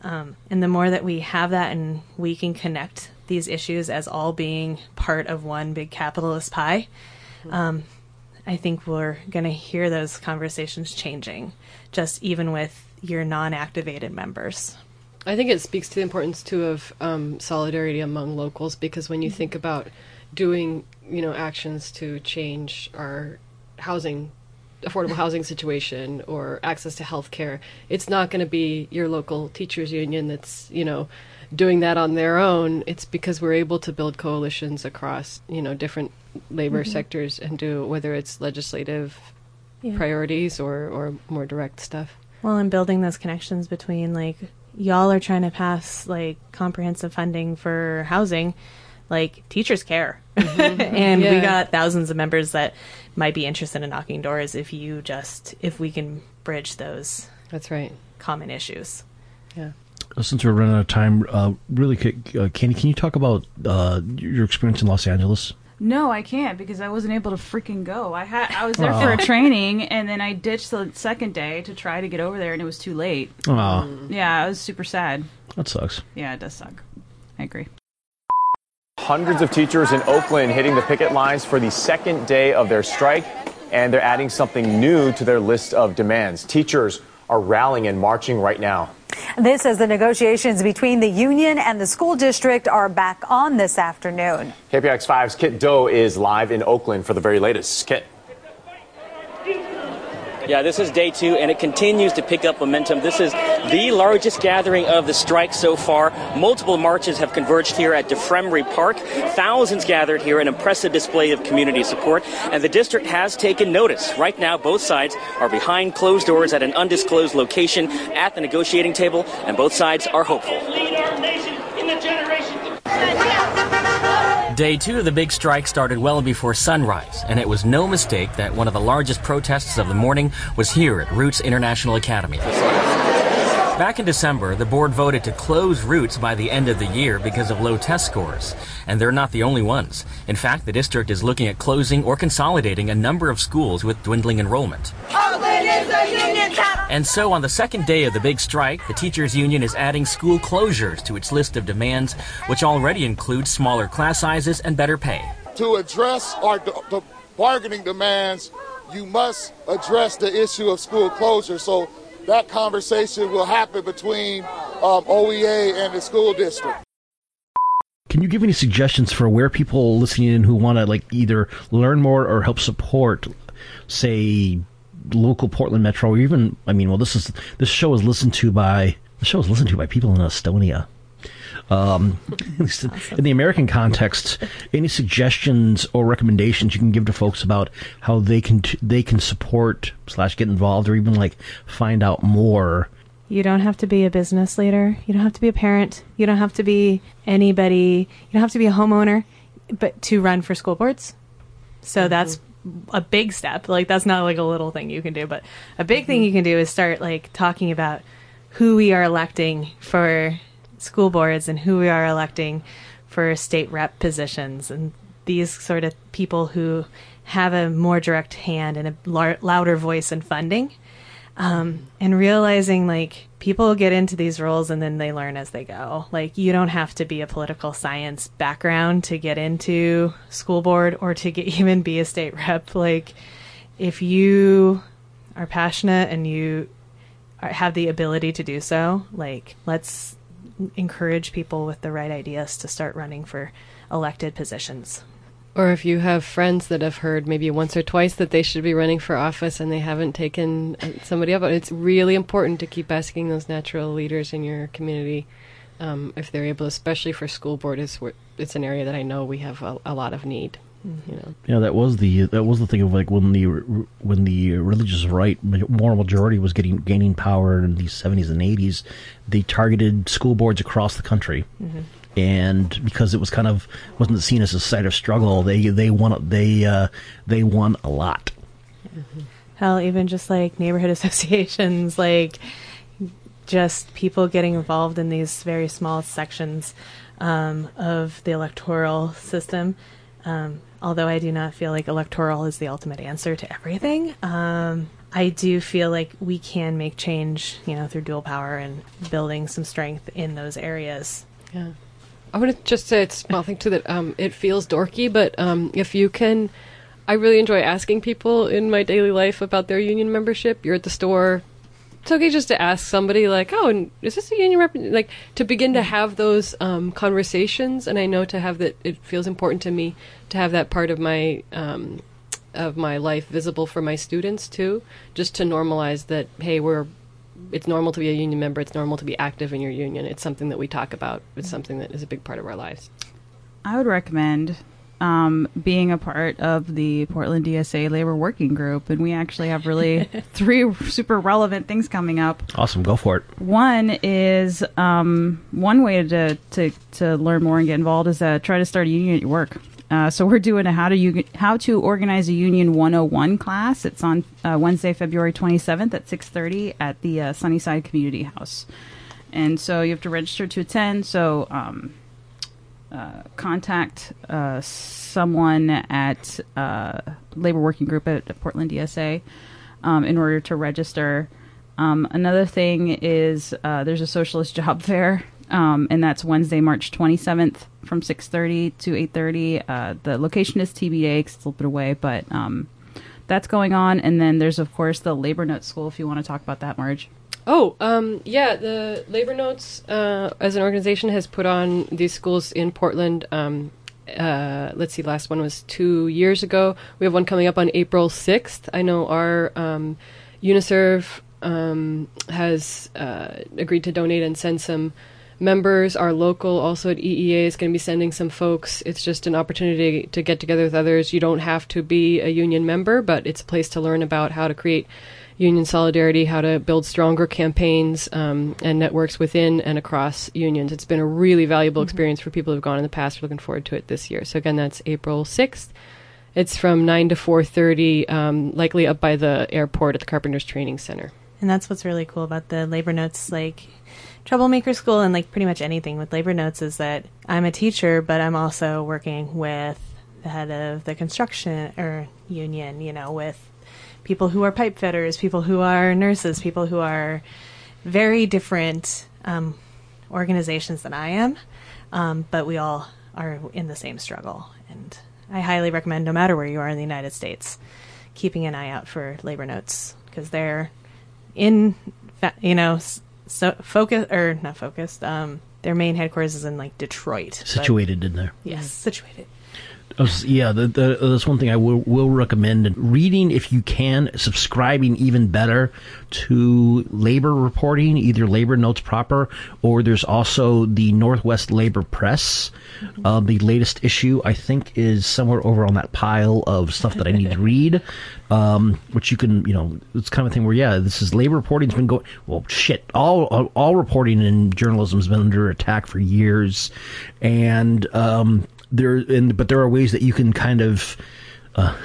Um, and the more that we have that and we can connect these issues as all being part of one big capitalist pie, um, I think we're going to hear those conversations changing, just even with your non-activated members. I think it speaks to the importance, too, of um, solidarity among locals, because when you think about doing... you know, actions to change our housing, affordable housing situation or access to health care. It's not going to be your local teachers union that's, you know, doing that on their own. It's because we're able to build coalitions across, you know, different labor mm-hmm. sectors and do, whether it's legislative yeah. priorities or, or more direct stuff. Well, and building those connections between, like, y'all are trying to pass, like, comprehensive funding for housing. Like, teachers care. Mm-hmm. And yeah. we got thousands of members that might be interested in knocking doors if you just, if we can bridge those That's right. common issues. Yeah. Since we're running out of time, uh, really quick, uh, Candy, can you talk about uh, your experience in Los Angeles? No, I can't because I wasn't able to freaking go. I had I was there oh. for a training, and then I ditched the second day to try to get over there, and it was too late. Oh. Yeah, I was super sad. That sucks. Yeah, it does suck. I agree. Hundreds of teachers in Oakland hitting the picket lines for the second day of their strike, and they're adding something new to their list of demands. Teachers are rallying and marching right now. This as the negotiations between the union and the school district are back on this afternoon. K P X five's Kit Doe is live in Oakland for the very latest. Kit. Yeah, this is day two, and it continues to pick up momentum. This is the largest gathering of the strike so far. Multiple marches have converged here at Defremry Park. Thousands gathered here, an impressive display of community support. And the district has taken notice. Right now, both sides are behind closed doors at an undisclosed location at the negotiating table, and both sides are hopeful. Lead our nation in the generation. Day two of the big strike started well before sunrise, and it was no mistake that one of the largest protests of the morning was here at Roots International Academy. Back in December, the board voted to close Roots by the end of the year because of low test scores, and they're not the only ones. In fact, the district is looking at closing or consolidating a number of schools with dwindling enrollment. Oakland is a union town. And so on the second day of the big strike, the teachers union is adding school closures to its list of demands, which already include smaller class sizes and better pay. To address our d- the bargaining demands, you must address the issue of school closure. So that conversation will happen between um, O E A and the school district. Can you give any suggestions for where people listening in who want to like either learn more or help support, say, local Portland Metro, or even, I mean, well, this is this show is listened to by the show is listened to by people in Estonia. Um, at least awesome. In the American context, any suggestions or recommendations you can give to folks about how they can t- they can support slash get involved or even like find out more? You don't have to be a business leader. You don't have to be a parent. You don't have to be anybody. You don't have to be a homeowner, but to run for school boards. So mm-hmm. that's a big step. Like that's not like a little thing you can do, but a big mm-hmm. thing you can do is start like talking about who we are electing for school boards and who we are electing for state rep positions and these sort of people who have a more direct hand and a lar- louder voice in funding um, and realizing like people get into these roles and then they learn as they go. Like you don't have to be a political science background to get into school board or to get, even be a state rep. Like if you are passionate and you are, have the ability to do so, like let's encourage people with the right ideas to start running for elected positions. Or if you have friends that have heard maybe once or twice that they should be running for office and they haven't taken somebody up, it's really important to keep asking those natural leaders in your community um, if they're able, especially for school board. Is it's an area that I know we have a, a lot of need. You know. Yeah, that was the that was the thing of like when the when the religious right moral majority was getting gaining power in the seventies and eighties, they targeted school boards across the country, mm-hmm. and because it was kind of wasn't seen as a site of struggle, they they won they uh, they won a lot. Mm-hmm. Hell, even just like neighborhood associations, like just people getting involved in these very small sections um, of the electoral system. Um, although I do not feel like electoral is the ultimate answer to everything, um, I do feel like we can make change, you know, through dual power and building some strength in those areas. Yeah, I want to just say a small thing too that um, it feels dorky, but um, if you can, I really enjoy asking people in my daily life about their union membership. You're at the store. It's okay just to ask somebody like, oh, and is this a union rep? Like to begin to have those um, conversations. And I know to have that, it feels important to me to have that part of my um, of my life visible for my students too, just to normalize that, hey, we're it's normal to be a union member. It's normal to be active in your union. It's something that we talk about. It's something that is a big part of our lives. I would recommend Um, being a part of the Portland D S A Labor Working Group, and we actually have really three super relevant things coming up. Awesome, go for it. One is um, one way to, to to learn more and get involved is uh, try to start a union at your work. Uh, so we're doing a how to you how to organize a union one oh one class. It's on uh, Wednesday, February twenty-seventh at six thirty at the uh, Sunnyside Community House, and so you have to register to attend. So. Um, uh, contact uh, someone at uh, labor working group at, at Portland D S A um, in order to register. Um, another thing is uh, there's a socialist job fair, um, and that's Wednesday, March twenty-seventh from six thirty to eight thirty. Uh, the location is T B A because it's a little bit away, but um, that's going on. And then there's, of course, the Labor Notes School, if you want to talk about that, Marge. Oh, um, yeah, the Labor Notes uh, as an organization has put on these schools in Portland. Um, uh, let's see, last one was two years ago. We have one coming up on April sixth. I know our um, UNISERV Um, has uh, agreed to donate and send some members. Our local, also at E E A, is going to be sending some folks. It's just an opportunity to get together with others. You don't have to be a union member, but it's a place to learn about how to create union solidarity, how to build stronger campaigns um, and networks within and across unions. It's been a really valuable mm-hmm. experience for people who've gone in the past. We're looking forward to it this year. So again, that's April sixth. It's from nine to four thirty, um, likely up by the airport at the Carpenters Training Center. And that's what's really cool about the Labor Notes, like, Troublemaker School and, like, pretty much anything with Labor Notes is that I'm a teacher, but I'm also working with the head of the construction or union, you know, with people who are pipe fitters, people who are nurses, people who are very different um, organizations than I am. Um, but we all are in the same struggle. And I highly recommend, no matter where you are in the United States, keeping an eye out for Labor Notes because they're in, you know, so focus or not focused. Um, their main headquarters is in like Detroit. Situated in there. Yes, situated. Oh, yeah, the, the, that's one thing I will, will recommend. Reading, if you can, subscribing even better to labor reporting, either Labor Notes proper, or there's also the Northwest Labor Press. Mm-hmm. Uh, the latest issue, I think, is somewhere over on that pile of stuff that I need to read, um, which you can, you know, it's kind of a thing where, yeah, this is labor reporting's been going, well, shit, all, all reporting in journalism has been under attack for years, and, um, There and but there are ways that you can kind of, uh,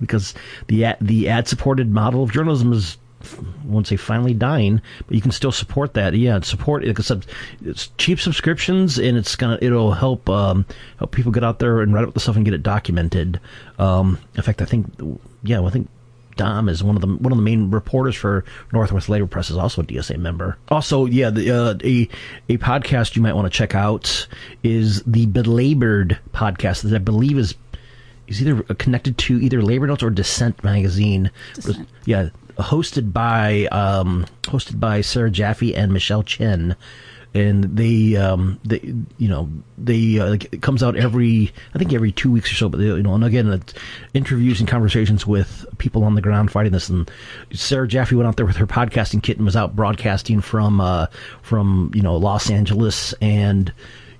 because the ad, the ad supported model of journalism is, I won't say finally dying, but you can still support that. Yeah, support it's cheap subscriptions, and it's gonna it'll help um, help people get out there and write up the stuff and get it documented. Um, in fact, I think yeah, I think Dom is one of the one of the main reporters for Northwest Labor Press, is also a D S A member. Also, yeah, the, uh, a a podcast you might want to check out is the Belabored podcast that I believe is is either connected to either Labor Notes or Descent Magazine. Descent. Yeah, hosted by um, hosted by Sarah Jaffe and Michelle Chen. And they, um, they, you know, they uh, it comes out every, I think every two weeks or so. But they, you know, and again, it's interviews and conversations with people on the ground fighting this. And Sarah Jaffe went out there with her podcasting kit and was out broadcasting from, uh, from you know, Los Angeles. And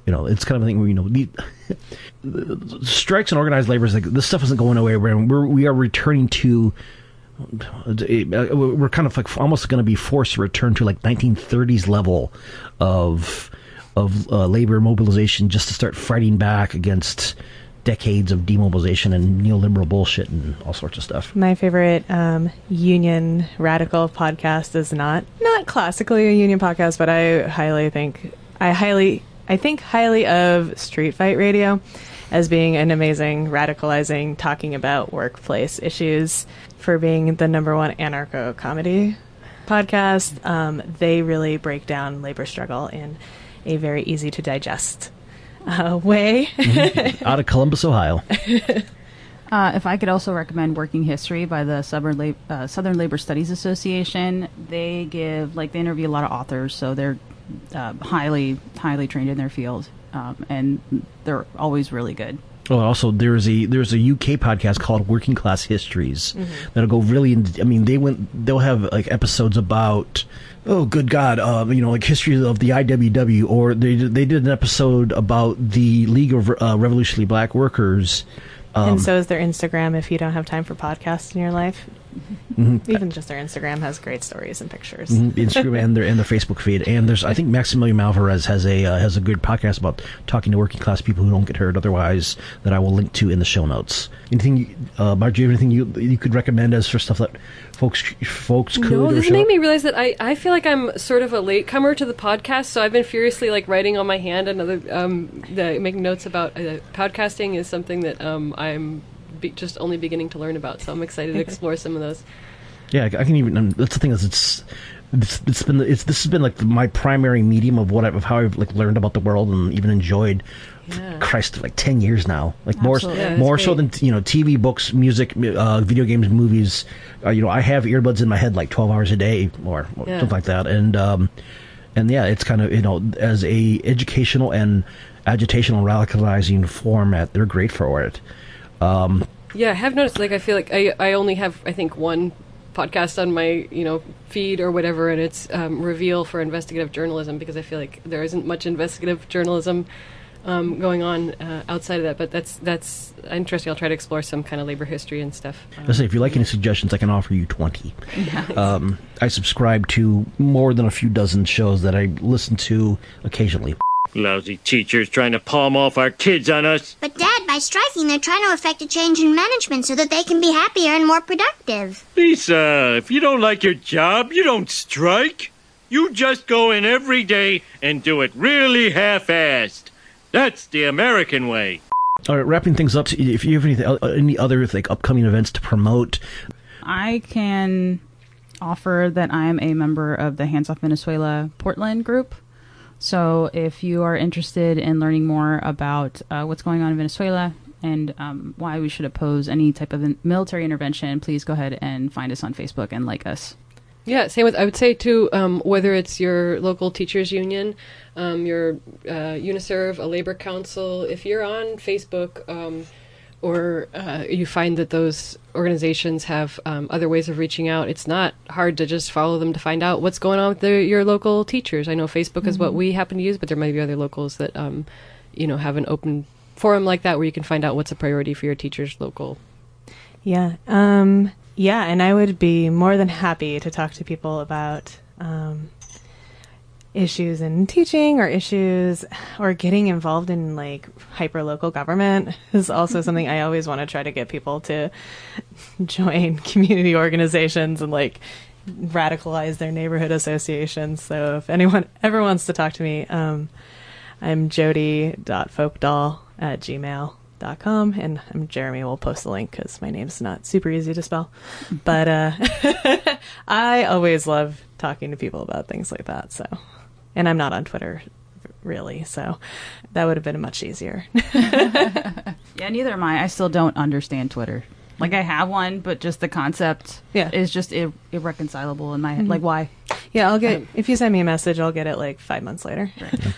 you know, it's kind of a thing where you know, the strikes and organized labor is like this stuff isn't going away. We're we are returning to. We're kind of like almost going to be forced to return to like nineteen thirties level of of uh, labor mobilization just to start fighting back against decades of demobilization and neoliberal bullshit and all sorts of stuff. My favorite um, union radical podcast is not not classically a union podcast, but I highly think I highly I think highly of Street Fight Radio as being an amazing, radicalizing, talking about workplace issues for being the number one anarcho-comedy podcast. Um, they really break down labor struggle in a very easy-to-digest uh, way. Out of Columbus, Ohio. Uh, if I could also recommend Working History by the Southern, Lab- uh, Southern Labor Studies Association. They give, like, they interview a lot of authors, so they're uh, highly, highly trained in their field. Um, and they're always really good. Well, also there's a there's a U K podcast called Working Class Histories mm-hmm. that'll go really. In, I mean, they went they'll have like episodes about oh good God, uh, you know, like history of the I W W, or they they did an episode about the League of uh, Revolutionary Black Workers. Um, and so is their Instagram if you don't have time for podcasts in your life. Mm-hmm. Even just their Instagram has great stories and pictures. Mm-hmm. Instagram and their and their Facebook feed. And there's, I think Maximilian Alvarez has a uh, has a good podcast about talking to working class people who don't get heard otherwise that I will link to in the show notes. Anything, uh, Marge, anything you you could recommend as for stuff that folks folks could? No, this made me realize that I, I feel like I'm sort of a latecomer to the podcast, so I've been furiously like writing on my hand another um the, making notes about uh, podcasting is something that um I'm. Be just only beginning to learn about, so I'm excited to explore some of those. Yeah, I can even. Um, that's the thing is, it's it's, it's been it's this has been like my primary medium of what I've, of how I've like learned about the world and even enjoyed. Yeah. Christ, like ten years now, like more yeah, more so than you know, T V, books, music, uh, video games, movies. Uh, you know, I have earbuds in my head like twelve hours a day or, or yeah. something like that, and um, and yeah, it's kind of you know as a educational and agitational radicalizing format, they're great for it. Um, yeah, I have noticed, like, I feel like I, I only have, I think, one podcast on my, you know, feed or whatever, and it's um, Reveal for Investigative Journalism, because I feel like there isn't much investigative journalism um, going on uh, outside of that, but that's that's interesting. I'll try to explore some kind of labor history and stuff. Um, Listen, if you like any suggestions, I can offer you twenty. Nice. Um, I subscribe to more than a few dozen shows that I listen to occasionally. Lousy teachers trying to palm off our kids on us. But, Dad, by striking, they're trying to effect a change in management so that they can be happier and more productive. Lisa, if you don't like your job, you don't strike. You just go in every day and do it really half-assed. That's the American way. All right, wrapping things up, if you have anything, any other like upcoming events to promote. I can offer that I am a member of the Hands Off Venezuela Portland group. So if you are interested in learning more about uh, what's going on in Venezuela and um, why we should oppose any type of in- military intervention, please go ahead and find us on Facebook and like us. Yeah, same with, I would say, too, um, whether it's your local teachers union, um, your uh, UNISERV, a labor council, if you're on Facebook um, or uh, you find that those organizations have um, other ways of reaching out, it's not hard to just follow them to find out what's going on with their, your local teachers. I know Facebook mm-hmm. is what we happen to use, but there might be other locals that, um, you know, have an open forum like that where you can find out what's a priority for your teachers local. Yeah. Um, yeah. And I would be more than happy to talk to people about um, issues in teaching or issues or getting involved in like hyper local government is also something I always want to try to get people to join community organizations and like radicalize their neighborhood associations. So if anyone ever wants to talk to me, um, I'm jody dot folkdoll at gmail dot com and I'm Jeremy will post the link because my name's not super easy to spell. But uh, I always love talking to people about things like that. So. And I'm not on Twitter, really, so that would have been much easier. Yeah, neither am I. I still don't understand Twitter. Like, I have one, but just the concept yeah. is just ir- irreconcilable in my head. Mm-hmm. Like, why? Yeah, I'll get, if you send me a message, I'll get it, like, five months later. Right.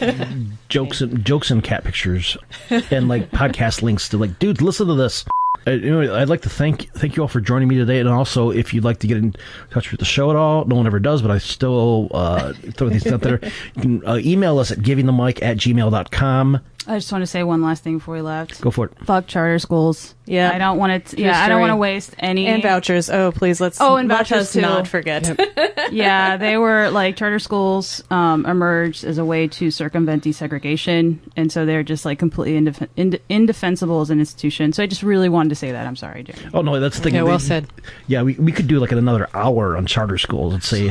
Yeah. jokes, and, jokes and cat pictures and, like, podcast links to, like, dude, listen to this. Anyway, I'd like to thank thank you all for joining me today, and also if you'd like to get in touch with the show at all, no one ever does, but I still uh, throw these out there. You can uh, email us at giving the mic at gmail dot com. I just want to say one last thing before we left. Go for it. Fuck charter schools. Yeah, I don't want to. Yeah, History. I don't want to waste any and vouchers. Oh, please let's. Oh, and vouchers too. Not forget. Yep. Yeah, they were like charter schools um, emerged as a way to circumvent desegregation, and so they're just like completely indef- ind- indefensible as an institution. So I just really wanted to say that. I'm sorry, Jeremy. Oh no, that's the thing. Yeah, well they, said. Yeah, we we could do like another hour on charter schools. Let's see.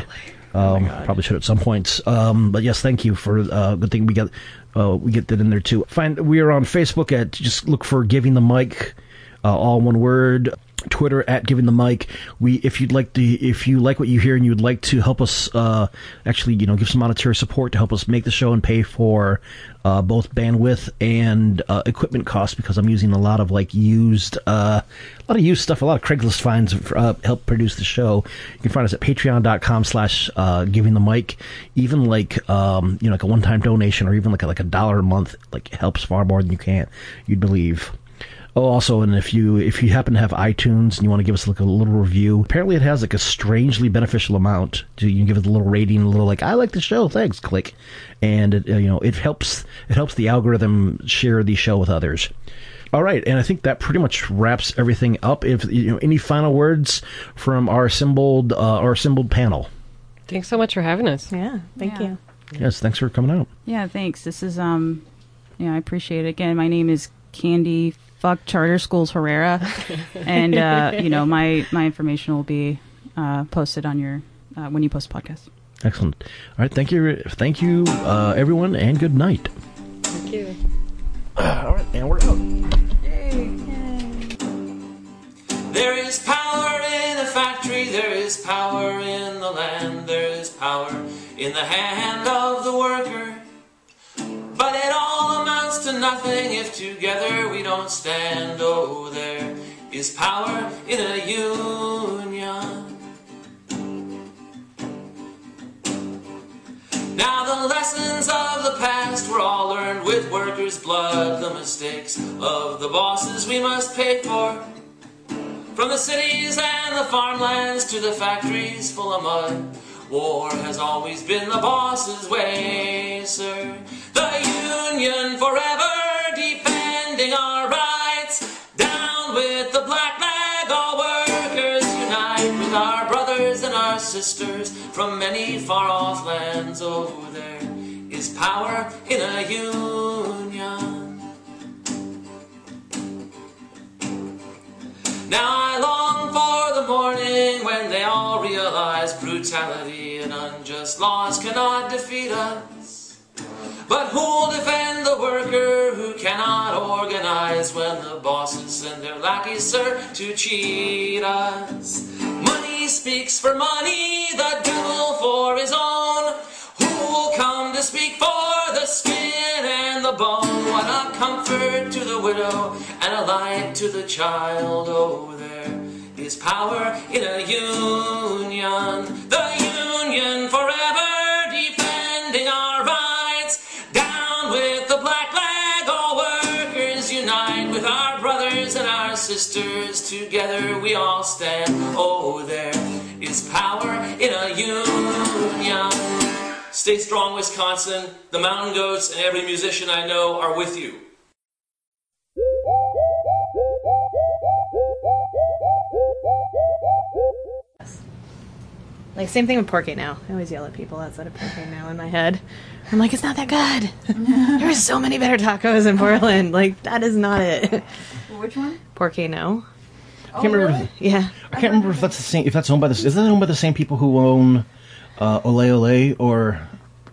Um, oh probably should at some point. Um, but yes, thank you for uh, good thing we got. Uh, we get that in there too. Find we are on Facebook at just look for Giving the Mic, uh, all one word. Twitter at Giving the Mic. We if you'd like to if you like what you hear and you'd like to help us uh, actually you know give some monetary support to help us make the show and pay for uh, both bandwidth and uh, equipment costs because I'm using a lot of like used uh, a lot of used stuff a lot of Craigslist finds for, uh, help produce the show. You can find us at patreon dot com slash giving the mic. Even like um, you know like a one time donation or even like a, like a dollar a month like helps far more than you can you'd believe. Oh, also, and if you if you happen to have iTunes and you want to give us like a little review, apparently it has like a strangely beneficial amount. You can give it a little rating, a little like I like the show, thanks, click, and it, you know it helps it helps the algorithm share the show with others. All right. And I think that pretty much wraps everything up. If you know, any final words from our assembled, uh, our assembled panel? Thanks so much for having us. Yeah. Thank yeah. you. Yes. Thanks for coming out. Yeah. Thanks. This is, um, yeah, I appreciate it. Again, my name is Candy Fuck Charter Schools Herrera. And, uh, you know, my, my information will be uh, posted on your, uh, when you post the podcast. Excellent. All right. Thank you. Thank you, uh, everyone, and good night. Thank you. Uh, all right. And we're out. Yay. Yay. There is power in a factory. There is power in the land. There is power in the hand of the worker. But it all amounts to nothing if together we don't stand. Oh, there is power in a union. Now the lessons of the past were all learned with workers' blood. The mistakes of the bosses we must pay for. From the cities and the farmlands to the factories full of mud, war has always been the boss's way, sir. The union forever defending our rights. Down with the black flag, all workers unite with our brothers and our sisters from many far-off lands. Oh, there is power in a union. Now I long for the morning when they all realize brutality and unjust laws cannot defeat us. But who'll defend the worker who cannot organize when the bosses send their lackeys, sir, to cheat us? Money speaks for money, the devil for his own. Who'll come to speak for the skin and the bone? What a comfort to the widow and a light to the child. Oh, there is power in a union. The union forever defending our rights. Down with the black flag, all workers unite with our brothers and our sisters. Together we all stand. Oh, there is power in a union. Stay strong, Wisconsin. The Mountain Goats and every musician I know are with you. Like, same thing with Parquet Now. I always yell at people outside of Parquet Now in my head. I'm like, it's not that good. There are so many better tacos in Portland. Like, that is not it. Which one? Parquet Now. I can't oh, remember. Really? Yeah. I can't remember if that's the same. If that's owned by the is that owned by the same people who own Uh, Ole Ole, or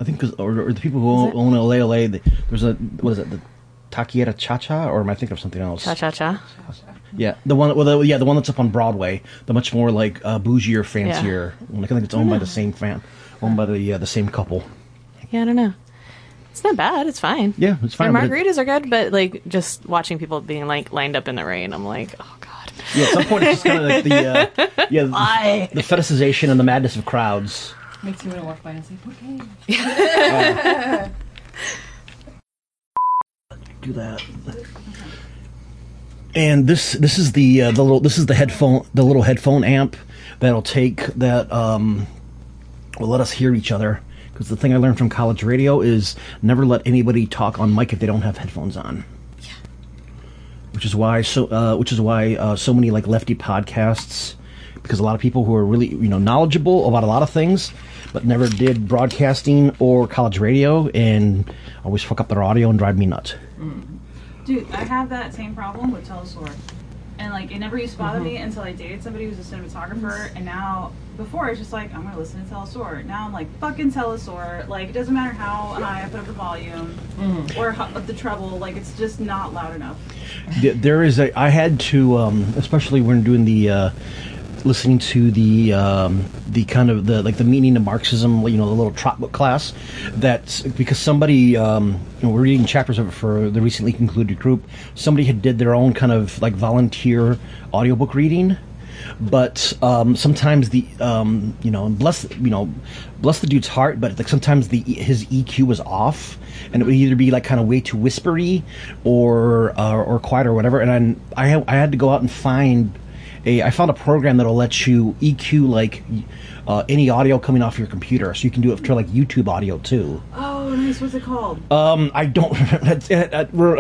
I think, or, or the people who own Ole Ole, the, there's a what is it, the Taquiera Cha Cha, or am I thinking of something else? Cha Cha Cha. Yeah, the one. Well, the, yeah, the one that's up on Broadway, the much more like uh, bougier, fancier. Yeah. Like, I think it's owned by the same fan, owned by the uh, the same couple. Yeah, I don't know. It's not bad. It's fine. Yeah, it's fine. Their margaritas are good, but like just watching people being like lined up in the rain, I'm like, oh god. Yeah, at some point it's just kind of like the uh, yeah the, the fetishization and the madness of crowds. Makes me want to walk by and say, okay. Yeah. uh, do that. And this this is the uh, the little this is the headphone the little headphone amp that'll take that um will let us hear each other, because the thing I learned from college radio is never let anybody talk on mic if they don't have headphones on. Yeah. Which is why so uh, which is why uh, so many like lefty podcasts. Because a lot of people who are really, you know, knowledgeable about a lot of things, but never did broadcasting or college radio, and always fuck up their audio and drive me nuts. Mm. Dude, I have that same problem with Telesur. And, like, it never used to bother mm-hmm. me until I dated somebody who was a cinematographer, and now, before, it's just like, I'm going to listen to Telesur. Now I'm like, fucking Telesur. Like, it doesn't matter how high I put up the volume mm. or how, the treble. Like, it's just not loud enough. There is a... I had to, um, especially when doing the... Uh, listening to the um, the kind of the like the meaning of Marxism, you know, the little trot book class. That's because somebody um, you know, we're reading chapters of it for the recently concluded group. Somebody had did their own kind of like volunteer audiobook reading, but um, sometimes the um, you know bless you know bless the dude's heart, but like sometimes the his E Q was off, and it would either be like kind of way too whispery or uh, or quiet or whatever. And I I, I had to go out and find. A, I found a program that'll let you E Q like uh, any audio coming off your computer, so you can do it for like YouTube audio too. Oh, so nice. What's it called? Um, I don't.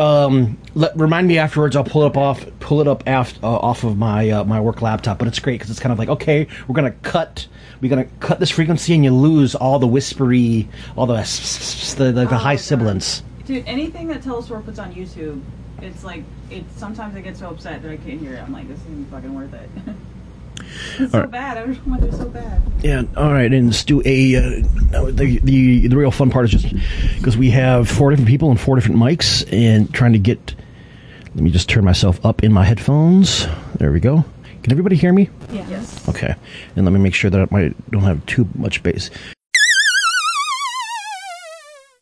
um, remind me afterwards. I'll pull it up off. Pull it up aft, uh, off of my uh, my work laptop. But it's great because it's kind of like, okay, we're gonna cut. We're gonna cut this frequency, and you lose all the whispery, all the the, the, the oh, high God. sibilance. Dude, anything that Telesur puts on YouTube, it's like it. Sometimes I get so upset that I can't hear it. I'm like, this isn't fucking worth it. It's all so right. bad. I just want to do so bad. Yeah. All right. And Stu, a uh, the the the real fun part is just because we have four different people and four different mics and trying to get. Let me just turn myself up in my headphones. There we go. Can everybody hear me? Yeah. Yes. Okay. And let me make sure that I don't have too much bass.